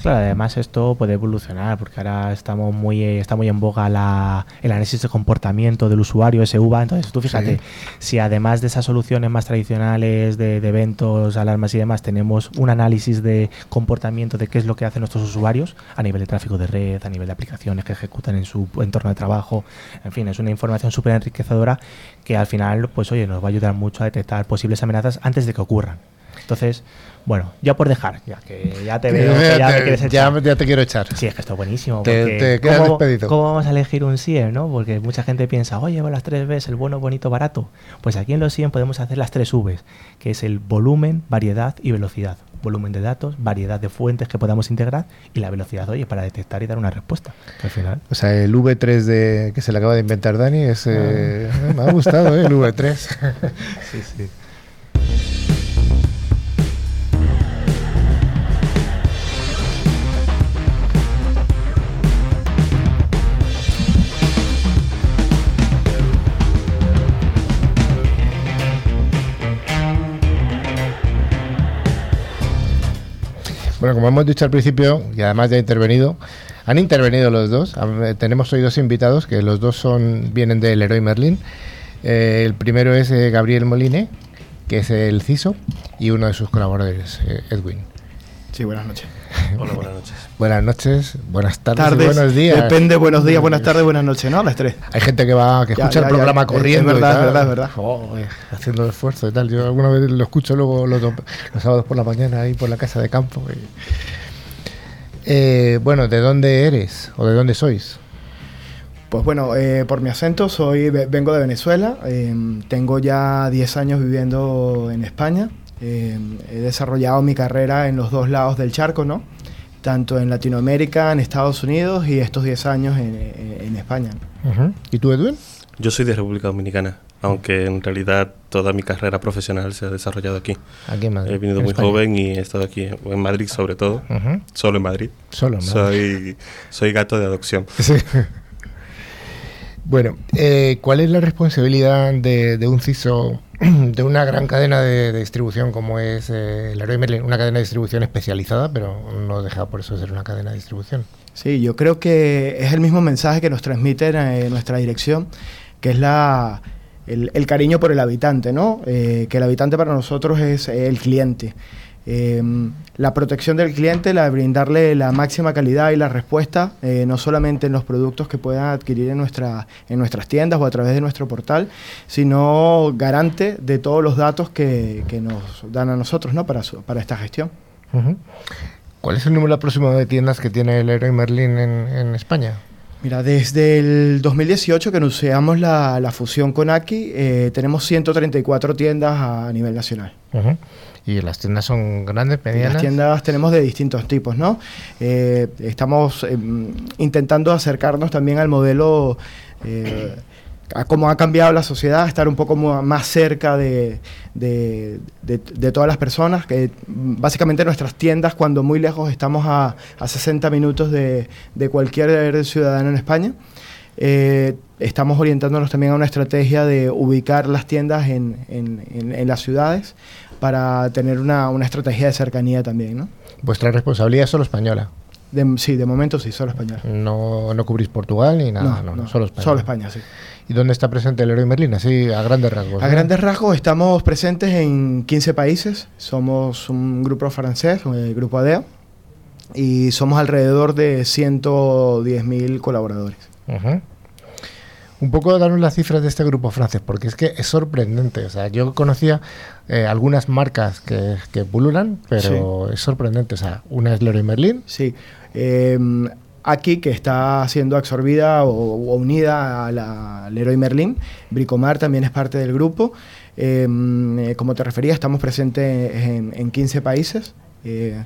Claro, además esto puede evolucionar porque ahora estamos muy está muy en boga la, el análisis de comportamiento del usuario, S V A, entonces tú fíjate, sí. si además de esas soluciones más tradicionales de, de eventos, alarmas y demás, tenemos un análisis de comportamiento de qué es lo que hacen nuestros usuarios a nivel de tráfico de red, a nivel de aplicaciones que ejecutan en su entorno de trabajo, en fin, es una información súper enriquecedora que al final, pues oye, nos va a ayudar mucho a detectar posibles amenazas antes de que ocurran. Entonces, bueno, ya por dejar, ya que ya te veo, que ya te, te quieres echar. Ya, ya te quiero echar. Sí, es que esto es buenísimo. Te, te quedas ¿cómo, despedido. ¿Cómo vamos a elegir un S I E M, no? Porque mucha gente piensa, oye, las tres Bs, el bueno, bonito, barato. Pues aquí en los S I E M podemos hacer las tres Vs, que es el volumen, variedad y velocidad. Volumen de datos, variedad de fuentes que podamos integrar y la velocidad, oye, para detectar y dar una respuesta. Al final. O sea, el V tres de, que se le acaba de inventar Dani, es, ah. eh, me ha gustado, ¿eh? El V tres. Sí, sí. Bueno, como hemos dicho al principio, y además ya ha intervenido, han intervenido los dos. Tenemos hoy dos invitados, que los dos son vienen de Leroy Merlin. Eh, el primero es eh, Gabriel Moliné, que es el C I S O, y uno de sus colaboradores, eh, Edwin. Sí, buenas noches. Hola, buenas noches. Buenas noches, buenas tardes, tardes y buenos días. Depende, buenos días, buenas tardes, buenas noches, ¿no? A las tres. Hay gente que va, que ya, escucha ya, el programa ya, corriendo. Es verdad, es verdad, es verdad. Oh, haciendo el esfuerzo y tal. Yo alguna vez lo escucho luego los, los sábados por la mañana ahí por la casa de campo. Y... Eh, bueno, ¿de dónde eres o de dónde sois? Pues bueno, eh, por mi acento soy vengo de Venezuela. Eh, tengo ya diez años viviendo en España. Eh, he desarrollado mi carrera en los dos lados del charco, ¿no? Tanto en Latinoamérica, en Estados Unidos y estos diez años en, en, en España. Uh-huh. ¿Y tú, Edwin? Yo soy de República Dominicana, aunque en realidad toda mi carrera profesional se ha desarrollado aquí. Aquí en Madrid. He venido muy España? joven y he estado aquí, en Madrid sobre todo, uh-huh. solo en Madrid. Solo en Madrid. Soy, soy gato de adopción. Sí. Bueno, eh, ¿cuál es la responsabilidad de, de un C I S O de una gran cadena de, de distribución como es eh, Leroy Merlin, una cadena de distribución especializada, pero no deja por eso de ser una cadena de distribución. Sí, yo creo que es el mismo mensaje que nos transmite eh, nuestra dirección, que es la... El, el cariño por el habitante, ¿no? Eh, que el habitante para nosotros es eh, el cliente. Eh, la protección del cliente, la de brindarle la máxima calidad y la respuesta, eh, no solamente en los productos que puedan adquirir en, nuestra, en nuestras tiendas o a través de nuestro portal, sino garante de todos los datos que, que nos dan a nosotros, ¿no? Para, su, para esta gestión. Uh-huh. ¿Cuál es el número aproximado de tiendas que tiene el Leroy Merlin en, en España? Mira, desde el dos mil dieciocho que anunciamos la, la fusión con Aki, eh, tenemos ciento treinta y cuatro tiendas a nivel nacional. Uh-huh. ¿Y las tiendas son grandes, medianas? Las tiendas tenemos de distintos tipos, ¿no? Eh, estamos eh, intentando acercarnos también al modelo, eh, a cómo ha cambiado la sociedad, estar un poco más cerca de, de, de, de todas las personas. Que básicamente nuestras tiendas, cuando muy lejos, estamos a, a sesenta minutos de, de cualquier ciudadano en España. Eh, estamos orientándonos también a una estrategia de ubicar las tiendas en, en, en, en las ciudades para tener una, una estrategia de cercanía también, ¿no? ¿Vuestra responsabilidad es solo española? De, sí, de momento sí, solo española. No, no cubrís Portugal ni nada, no, no, no solo España. Solo España, sí. ¿Y dónde está presente el Leroy Merlin? Así, a grandes rasgos. A ¿no? grandes rasgos estamos presentes en quince países. Somos un grupo francés, el grupo ADEO, y somos alrededor de ciento diez mil colaboradores. Uh-huh. Un poco darnos las cifras de este grupo francés, porque es que es sorprendente. O sea, yo conocía eh, algunas marcas que, que pululan, pero sí. Es sorprendente. O sea, una es Leroy Merlin. Sí. Eh, Aquí, que está siendo absorbida o, o unida a la Leroy Merlin. Bricomart también es parte del grupo. Eh, como te refería, estamos presentes en, en quince países. Eh,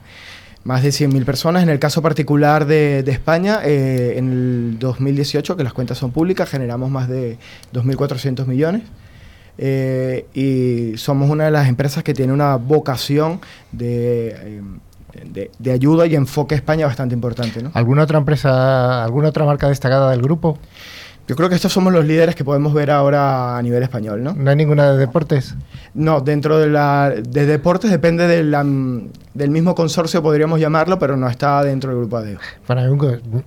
Más de cien mil personas. En el caso particular de, de España, eh, en el dos mil dieciocho, que las cuentas son públicas, generamos más de dos mil cuatrocientos millones. Eh, y somos una de las empresas que tiene una vocación de, eh, de, de ayuda y enfoque a España bastante importante, ¿no? ¿Alguna otra empresa, alguna otra marca destacada del grupo? Yo creo que estos somos los líderes que podemos ver ahora a nivel español, ¿no? ¿No hay ninguna de deportes? No, dentro de la de deportes depende de la, del mismo consorcio, podríamos llamarlo, pero no está dentro del grupo ADEO. Para un,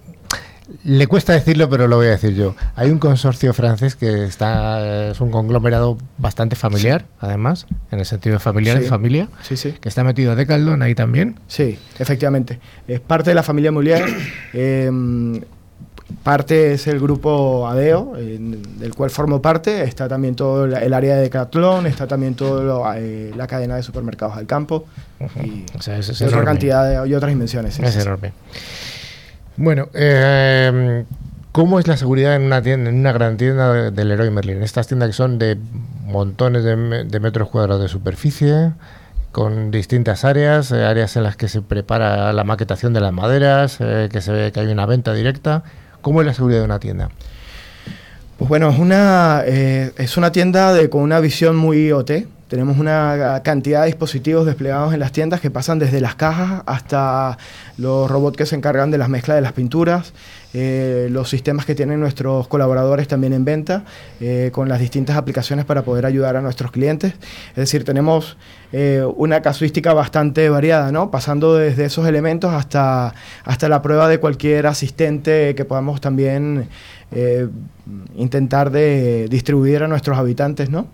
le cuesta decirlo, pero lo voy a decir yo. Hay un consorcio francés que está es un conglomerado bastante familiar, sí. Además, en el sentido familiar, sí. De familia, sí, sí. Que está metido a Decathlon ahí también. Sí, efectivamente. Es parte de la familia Moliné. eh, Parte es el grupo ADEO, eh, del cual formo parte. Está también todo el área de Decathlon, está también toda eh, la cadena de supermercados al campo. Uh-huh. Y o sea, eso es otra cantidad de, y otras dimensiones. Es, es enorme. Bueno, eh, ¿cómo es la seguridad en una tienda, en una gran tienda de, de Leroy Merlin? Estas tiendas que son de montones de, de metros cuadrados de superficie, con distintas áreas, eh, áreas en las que se prepara la maquetación de las maderas, eh, que se ve que hay una venta directa. ¿Cómo es la seguridad de una tienda? Pues bueno, es una, eh, es una tienda de, con una visión muy I o T. Tenemos una cantidad de dispositivos desplegados en las tiendas que pasan desde las cajas hasta los robots que se encargan de las mezclas de las pinturas, eh, los sistemas que tienen nuestros colaboradores también en venta, eh, con las distintas aplicaciones para poder ayudar a nuestros clientes. Es decir, tenemos eh, una casuística bastante variada, ¿no? Pasando desde esos elementos hasta, hasta la prueba de cualquier asistente que podamos también eh, intentar de distribuir a nuestros habitantes, ¿no?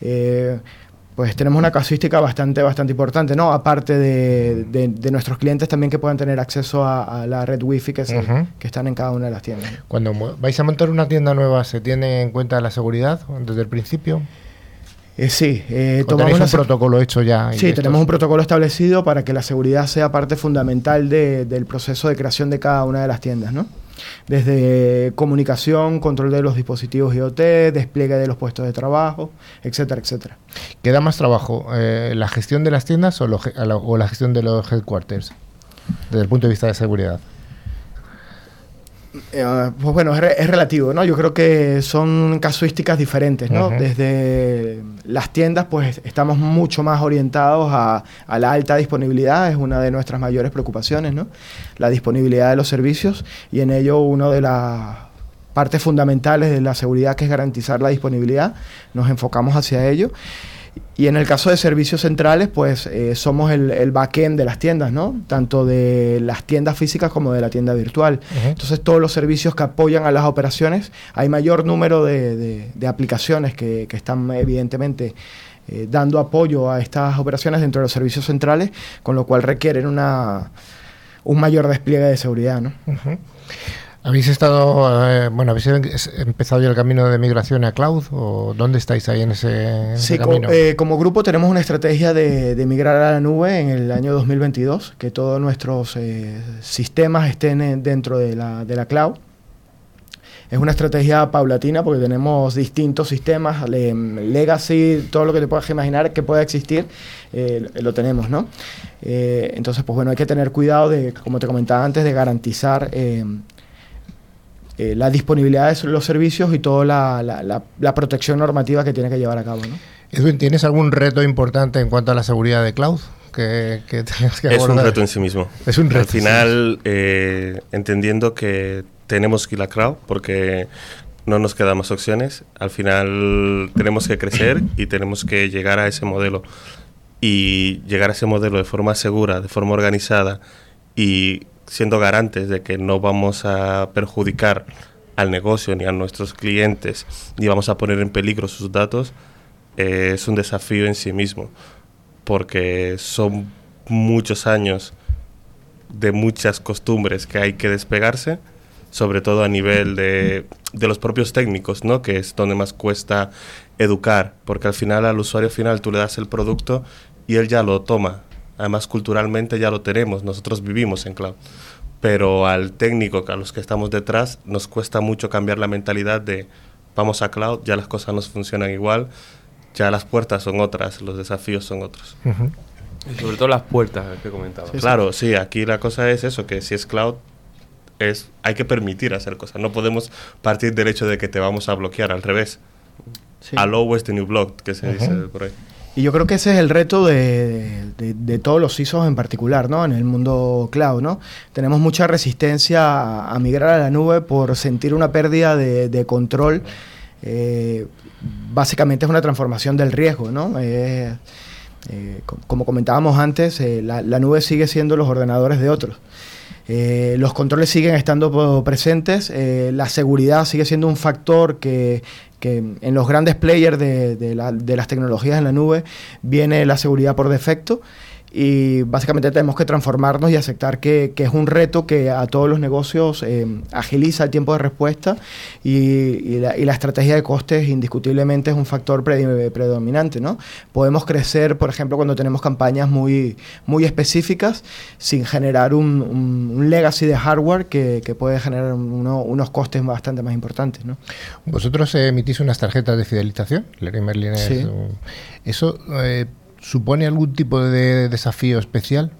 Eh, pues tenemos una casuística bastante bastante importante, ¿no? Aparte de, de, de nuestros clientes también que puedan tener acceso a, a la red wifi que, se, uh-huh. que están en cada una de las tiendas. Cuando vais a montar una tienda nueva, ¿se tiene en cuenta la seguridad desde el principio? Eh, sí. Eh, ¿Tenéis un se- protocolo hecho ya? Sí, tenemos un protocolo establecido para que la seguridad sea parte fundamental de, del proceso de creación de cada una de las tiendas, ¿no? Desde comunicación, control de los dispositivos I o T, despliegue de los puestos de trabajo, etcétera, etcétera. ¿Qué da más trabajo, eh, la gestión de las tiendas o, lo, o la gestión de los headquarters, desde el punto de vista de seguridad? Eh, pues bueno, es, re, es relativo, ¿no? Yo creo que son casuísticas diferentes, ¿no? Uh-huh. Desde las tiendas, pues estamos mucho más orientados a, a la alta disponibilidad, es una de nuestras mayores preocupaciones, ¿no? La disponibilidad de los servicios, y en ello uno de las partes fundamentales de la seguridad, que es garantizar la disponibilidad. Nos enfocamos hacia ello. Y en el caso de servicios centrales, pues eh, somos el, el backend de las tiendas, ¿no? Tanto de las tiendas físicas como de la tienda virtual. Uh-huh. Entonces, todos los servicios que apoyan a las operaciones, hay mayor número de, de, de aplicaciones que, que están evidentemente eh, dando apoyo a estas operaciones dentro de los servicios centrales, con lo cual requieren una, un mayor despliegue de seguridad, ¿no? Uh-huh. ¿Habéis estado, eh, bueno, habéis empezado ya el camino de migración a cloud, o dónde estáis ahí en ese, en sí, ese camino? Co- eh, como grupo tenemos una estrategia de, de migrar a la nube en el año dos mil veintidós, que todos nuestros eh, sistemas estén en, dentro de la, de la cloud. Es una estrategia paulatina porque tenemos distintos sistemas, le, legacy, todo lo que te puedas imaginar que pueda existir, eh, lo tenemos, ¿no? Eh, entonces, pues bueno, hay que tener cuidado de, como te comentaba antes, de garantizar eh, Eh, la disponibilidad de los servicios y toda la, la, la, la protección normativa que tiene que llevar a cabo, ¿no? Edwin, ¿tienes algún reto importante en cuanto a la seguridad de cloud que, que tengas que abordar? Es un reto en sí mismo. Es un reto. Al final, eh, entendiendo que tenemos que ir a cloud porque no nos quedan más opciones, al final tenemos que crecer y tenemos que llegar a ese modelo. Y llegar a ese modelo de forma segura, de forma organizada y siendo garantes de que no vamos a perjudicar al negocio ni a nuestros clientes, ni vamos a poner en peligro sus datos, eh, es un desafío en sí mismo, porque son muchos años de muchas costumbres que hay que despegarse, sobre todo a nivel de, de los propios técnicos, ¿no? Que es donde más cuesta educar, porque al final al usuario final tú le das el producto y él ya lo toma. Además, culturalmente ya lo tenemos, nosotros vivimos en cloud. Pero al técnico, a los que estamos detrás, nos cuesta mucho cambiar la mentalidad de vamos a cloud, ya las cosas nos funcionan igual, ya las puertas son otras, los desafíos son otros. Uh-huh. Y sobre todo las puertas que comentaba. Sí, claro, sí. sí, aquí la cosa es eso, que si es cloud, es, hay que permitir hacer cosas. No podemos partir del hecho de que te vamos a bloquear, al revés. Sí. Allow the new block, que se uh-huh. dice por ahí. Y yo creo que ese es el reto de, de, de todos los C I S Os en particular, ¿no? En el mundo cloud, ¿no? Tenemos mucha resistencia a, a migrar a la nube por sentir una pérdida de, de control. Eh, básicamente es una transformación del riesgo, ¿no? Eh, eh, como comentábamos antes, eh, la, la nube sigue siendo los ordenadores de otros. Eh, los controles siguen estando presentes, eh, la seguridad sigue siendo un factor que, que en los grandes players de, de, la, de las tecnologías en la nube viene la seguridad por defecto, y básicamente tenemos que transformarnos y aceptar que, que es un reto que a todos los negocios eh, agiliza el tiempo de respuesta, y, y, la, y la estrategia de costes indiscutiblemente es un factor pre, predominante, ¿no? Podemos crecer, por ejemplo, cuando tenemos campañas muy, muy específicas sin generar un, un, un legacy de hardware que, que puede generar uno, unos costes bastante más importantes, ¿no? Vosotros eh, emitís unas tarjetas de fidelización, Leroy Merlin es sí. un, eso... Eh, ¿supone algún tipo de desafío especial?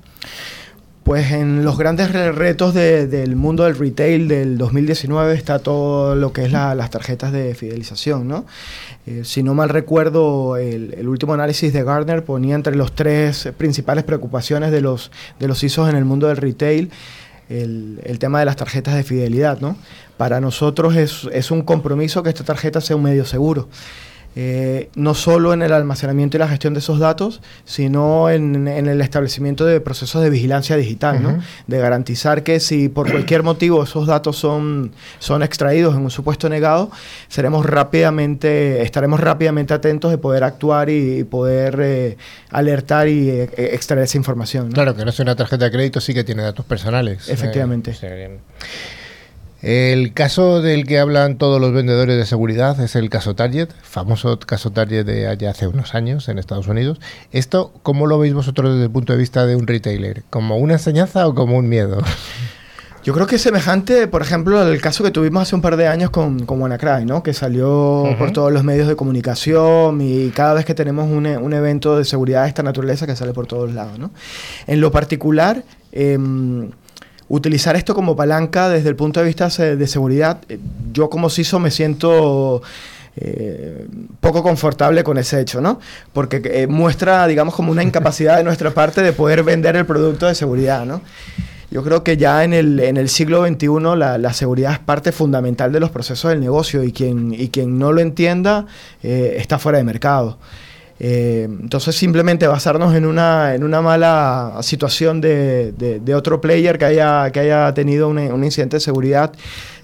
Pues en los grandes retos de, del mundo del retail del dos mil diecinueve está todo lo que es la, las tarjetas de fidelización, ¿no? Eh, si no mal recuerdo, el, el último análisis de Gartner ponía entre los tres principales preocupaciones de los, de los C I S Os en el mundo del retail el, el tema de las tarjetas de fidelidad, ¿no? Para nosotros es, es un compromiso que esta tarjeta sea un medio seguro. Eh, no solo en el almacenamiento y la gestión de esos datos, sino en, en el establecimiento de procesos de vigilancia digital, uh-huh. ¿no? De garantizar que si por cualquier motivo esos datos son, son extraídos en un supuesto negado, seremos rápidamente, estaremos rápidamente atentos de poder actuar y, y poder eh, alertar y eh, extraer esa información, ¿no? Claro, que no es una tarjeta de crédito, sí que tiene datos personales. Efectivamente. Eh, El caso del que hablan todos los vendedores de seguridad es el caso Target, famoso caso Target de allá hace unos años en Estados Unidos. ¿Esto cómo lo veis vosotros desde el punto de vista de un retailer? ¿Como una enseñanza o como un miedo? Yo creo que es semejante, por ejemplo, al caso que tuvimos hace un par de años con, con WannaCry, ¿no? Que salió uh-huh. por todos los medios de comunicación, y cada vez que tenemos un, un evento de seguridad de esta naturaleza que sale por todos lados, ¿no? En lo particular... Eh, utilizar esto como palanca desde el punto de vista de seguridad, yo como C I S O me siento eh, poco confortable con ese hecho, ¿no? Porque eh, muestra, digamos, como una incapacidad de nuestra parte de poder vender el producto de seguridad, ¿no? Yo creo que ya en el, en el siglo veintiuno la, la seguridad es parte fundamental de los procesos del negocio, y quien, y quien no lo entienda eh, está fuera de mercado. Eh, entonces simplemente basarnos en una, en una mala situación de, de, de otro player que haya, que haya tenido un, un incidente de seguridad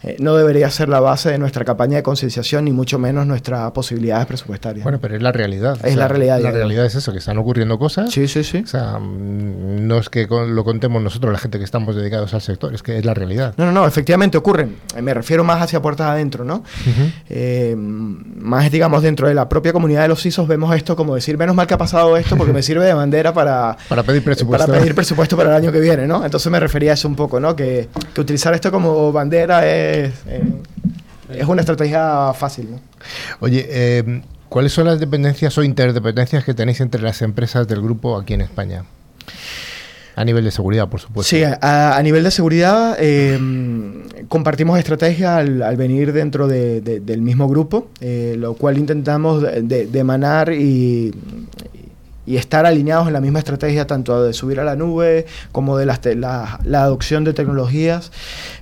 eh, no debería ser la base de nuestra campaña de concienciación, ni mucho menos nuestras posibilidades presupuestarias. Bueno, pero es la realidad. Es o sea, la realidad. La realidad es eso, que están ocurriendo cosas. Sí, sí, sí. O sea, no es que lo contemos nosotros, la gente que estamos dedicados al sector, es que es la realidad. No, no, no, efectivamente ocurren. Me refiero más hacia puertas adentro, ¿no? Uh-huh. Eh, más, digamos, dentro de la propia comunidad de los C I S Os vemos esto como... como decir, menos mal que ha pasado esto porque me sirve de bandera para, para, pedir presupuesto. para pedir presupuesto para el año que viene, ¿no? Entonces me refería a eso un poco, ¿no? Que, que utilizar esto como bandera es, eh, es una estrategia fácil, ¿no? Oye, eh, ¿cuáles son las dependencias o interdependencias que tenéis entre las empresas del grupo aquí en España? A nivel de seguridad, por supuesto. Sí, a, a nivel de seguridad eh, compartimos estrategia al, al venir dentro de, de, del mismo grupo, eh, lo cual intentamos de, de emanar y, y estar alineados en la misma estrategia, tanto de subir a la nube como de las te, la, la adopción de tecnologías.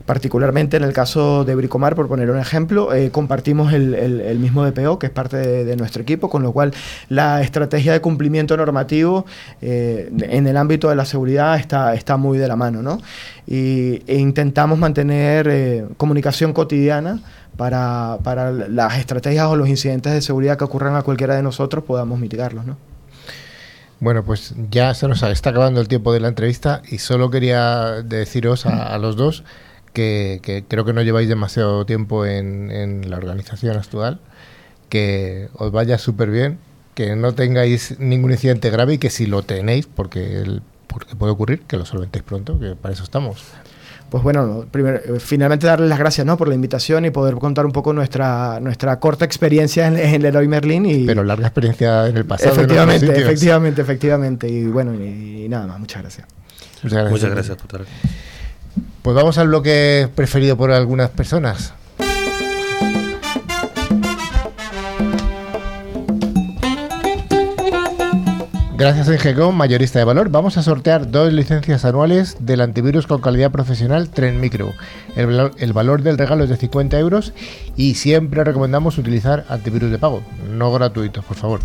Particularmente en el caso de Bricomart, por poner un ejemplo, eh, compartimos el, el, el mismo D P O, que es parte de, de nuestro equipo, con lo cual la estrategia de cumplimiento normativo eh, en el ámbito de la seguridad está, está muy de la mano, ¿no? Y, e intentamos mantener eh, comunicación cotidiana para, para las estrategias o los incidentes de seguridad que ocurran a cualquiera de nosotros podamos mitigarlos, ¿no? Bueno, pues ya se nos está acabando el tiempo de la entrevista y solo quería deciros a, a los dos Que, que creo que no lleváis demasiado tiempo en, en la organización actual, que os vaya súper bien, que no tengáis ningún incidente grave y que si lo tenéis, porque, el, porque puede ocurrir, que lo solventéis pronto, que para eso estamos. Pues bueno, primero, finalmente darles las gracias, ¿no?, por la invitación y poder contar un poco nuestra nuestra corta experiencia en, en Leroy Merlin. Y pero larga experiencia en el pasado. Efectivamente, en efectivamente, efectivamente. Y bueno, y, y nada más, muchas gracias. Muchas gracias. Muchas gracias por estar aquí. Pues vamos al bloque preferido por algunas personas. Gracias a Ingecom, mayorista de valor, vamos a sortear dos licencias anuales del antivirus con calidad profesional TrendMicro. El valor, el valor del regalo es de cincuenta euros y siempre recomendamos utilizar antivirus de pago, no gratuitos, por favor.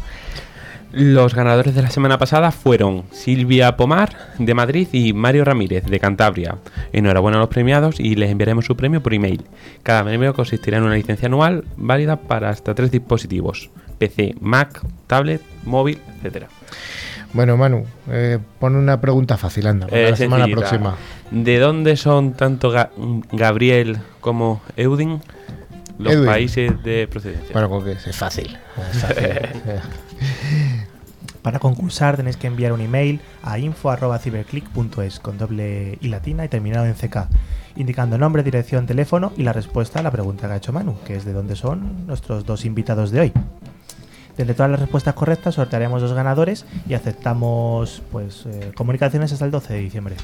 Los ganadores de la semana pasada fueron Silvia Pomar, de Madrid, y Mario Ramírez, de Cantabria. Enhorabuena a los premiados y les enviaremos su premio por email. Cada premio consistirá en una licencia anual válida para hasta tres dispositivos: P C, Mac, tablet, móvil, etcétera. Bueno, Manu, eh, pon una pregunta fácil, anda, para eh, la sencillita. Semana próxima. ¿De dónde son tanto Ga- Gabriel como Edwin los Edwin. países de procedencia? Bueno, porque es fácil. Es fácil. Para concursar tenéis que enviar un email a info arroba ciberclick punto es con doble i latina y terminado en C K, indicando nombre, dirección, teléfono y la respuesta a la pregunta que ha hecho Manu, que es de dónde son nuestros dos invitados de hoy. Desde todas las respuestas correctas sortearemos dos ganadores y aceptamos pues eh, comunicaciones hasta el doce de diciembre.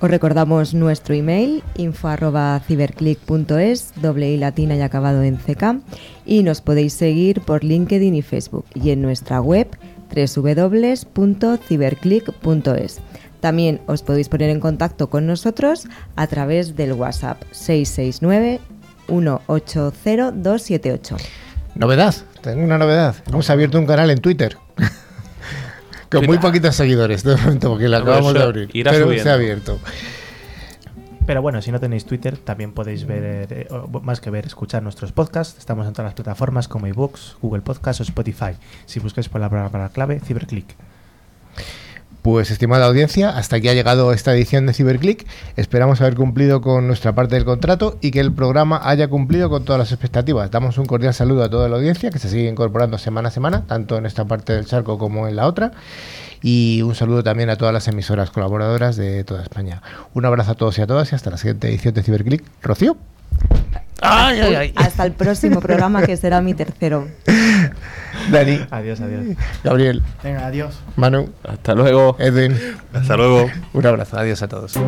Os recordamos nuestro email info arroba ciberclick punto es, doble i latina y acabado en C K, y nos podéis seguir por LinkedIn y Facebook y en nuestra web doble u doble u doble u punto ciberclick punto es. También os podéis poner en contacto con nosotros a través del WhatsApp seis seis nueve uno ocho cero dos siete ocho. Novedad, tengo una novedad. Hemos abierto un canal en Twitter con Twitter. Muy poquitos seguidores de momento porque la acabamos de abrir, pero subiendo. Se ha abierto. Pero bueno, si no tenéis Twitter, también podéis ver, eh, más que ver, escuchar nuestros podcasts. Estamos en todas las plataformas como iVoox, Google Podcast o Spotify. Si buscáis por la palabra clave, Ciberclick. Pues, estimada audiencia, hasta aquí ha llegado esta edición de Ciberclick. Esperamos haber cumplido con nuestra parte del contrato y que el programa haya cumplido con todas las expectativas. Damos un cordial saludo a toda la audiencia que se sigue incorporando semana a semana, tanto en esta parte del charco como en la otra. Y un saludo también a todas las emisoras colaboradoras de toda España. Un abrazo a todos y a todas y hasta la siguiente edición de Ciberclick. Rocío. Ay, ay, ay. Hasta el próximo programa, que será mi tercero. Dani. Adiós, adiós. Gabriel. Venga, adiós. Manu. Hasta luego. Edwin. Hasta luego. Un abrazo. Adiós a todos.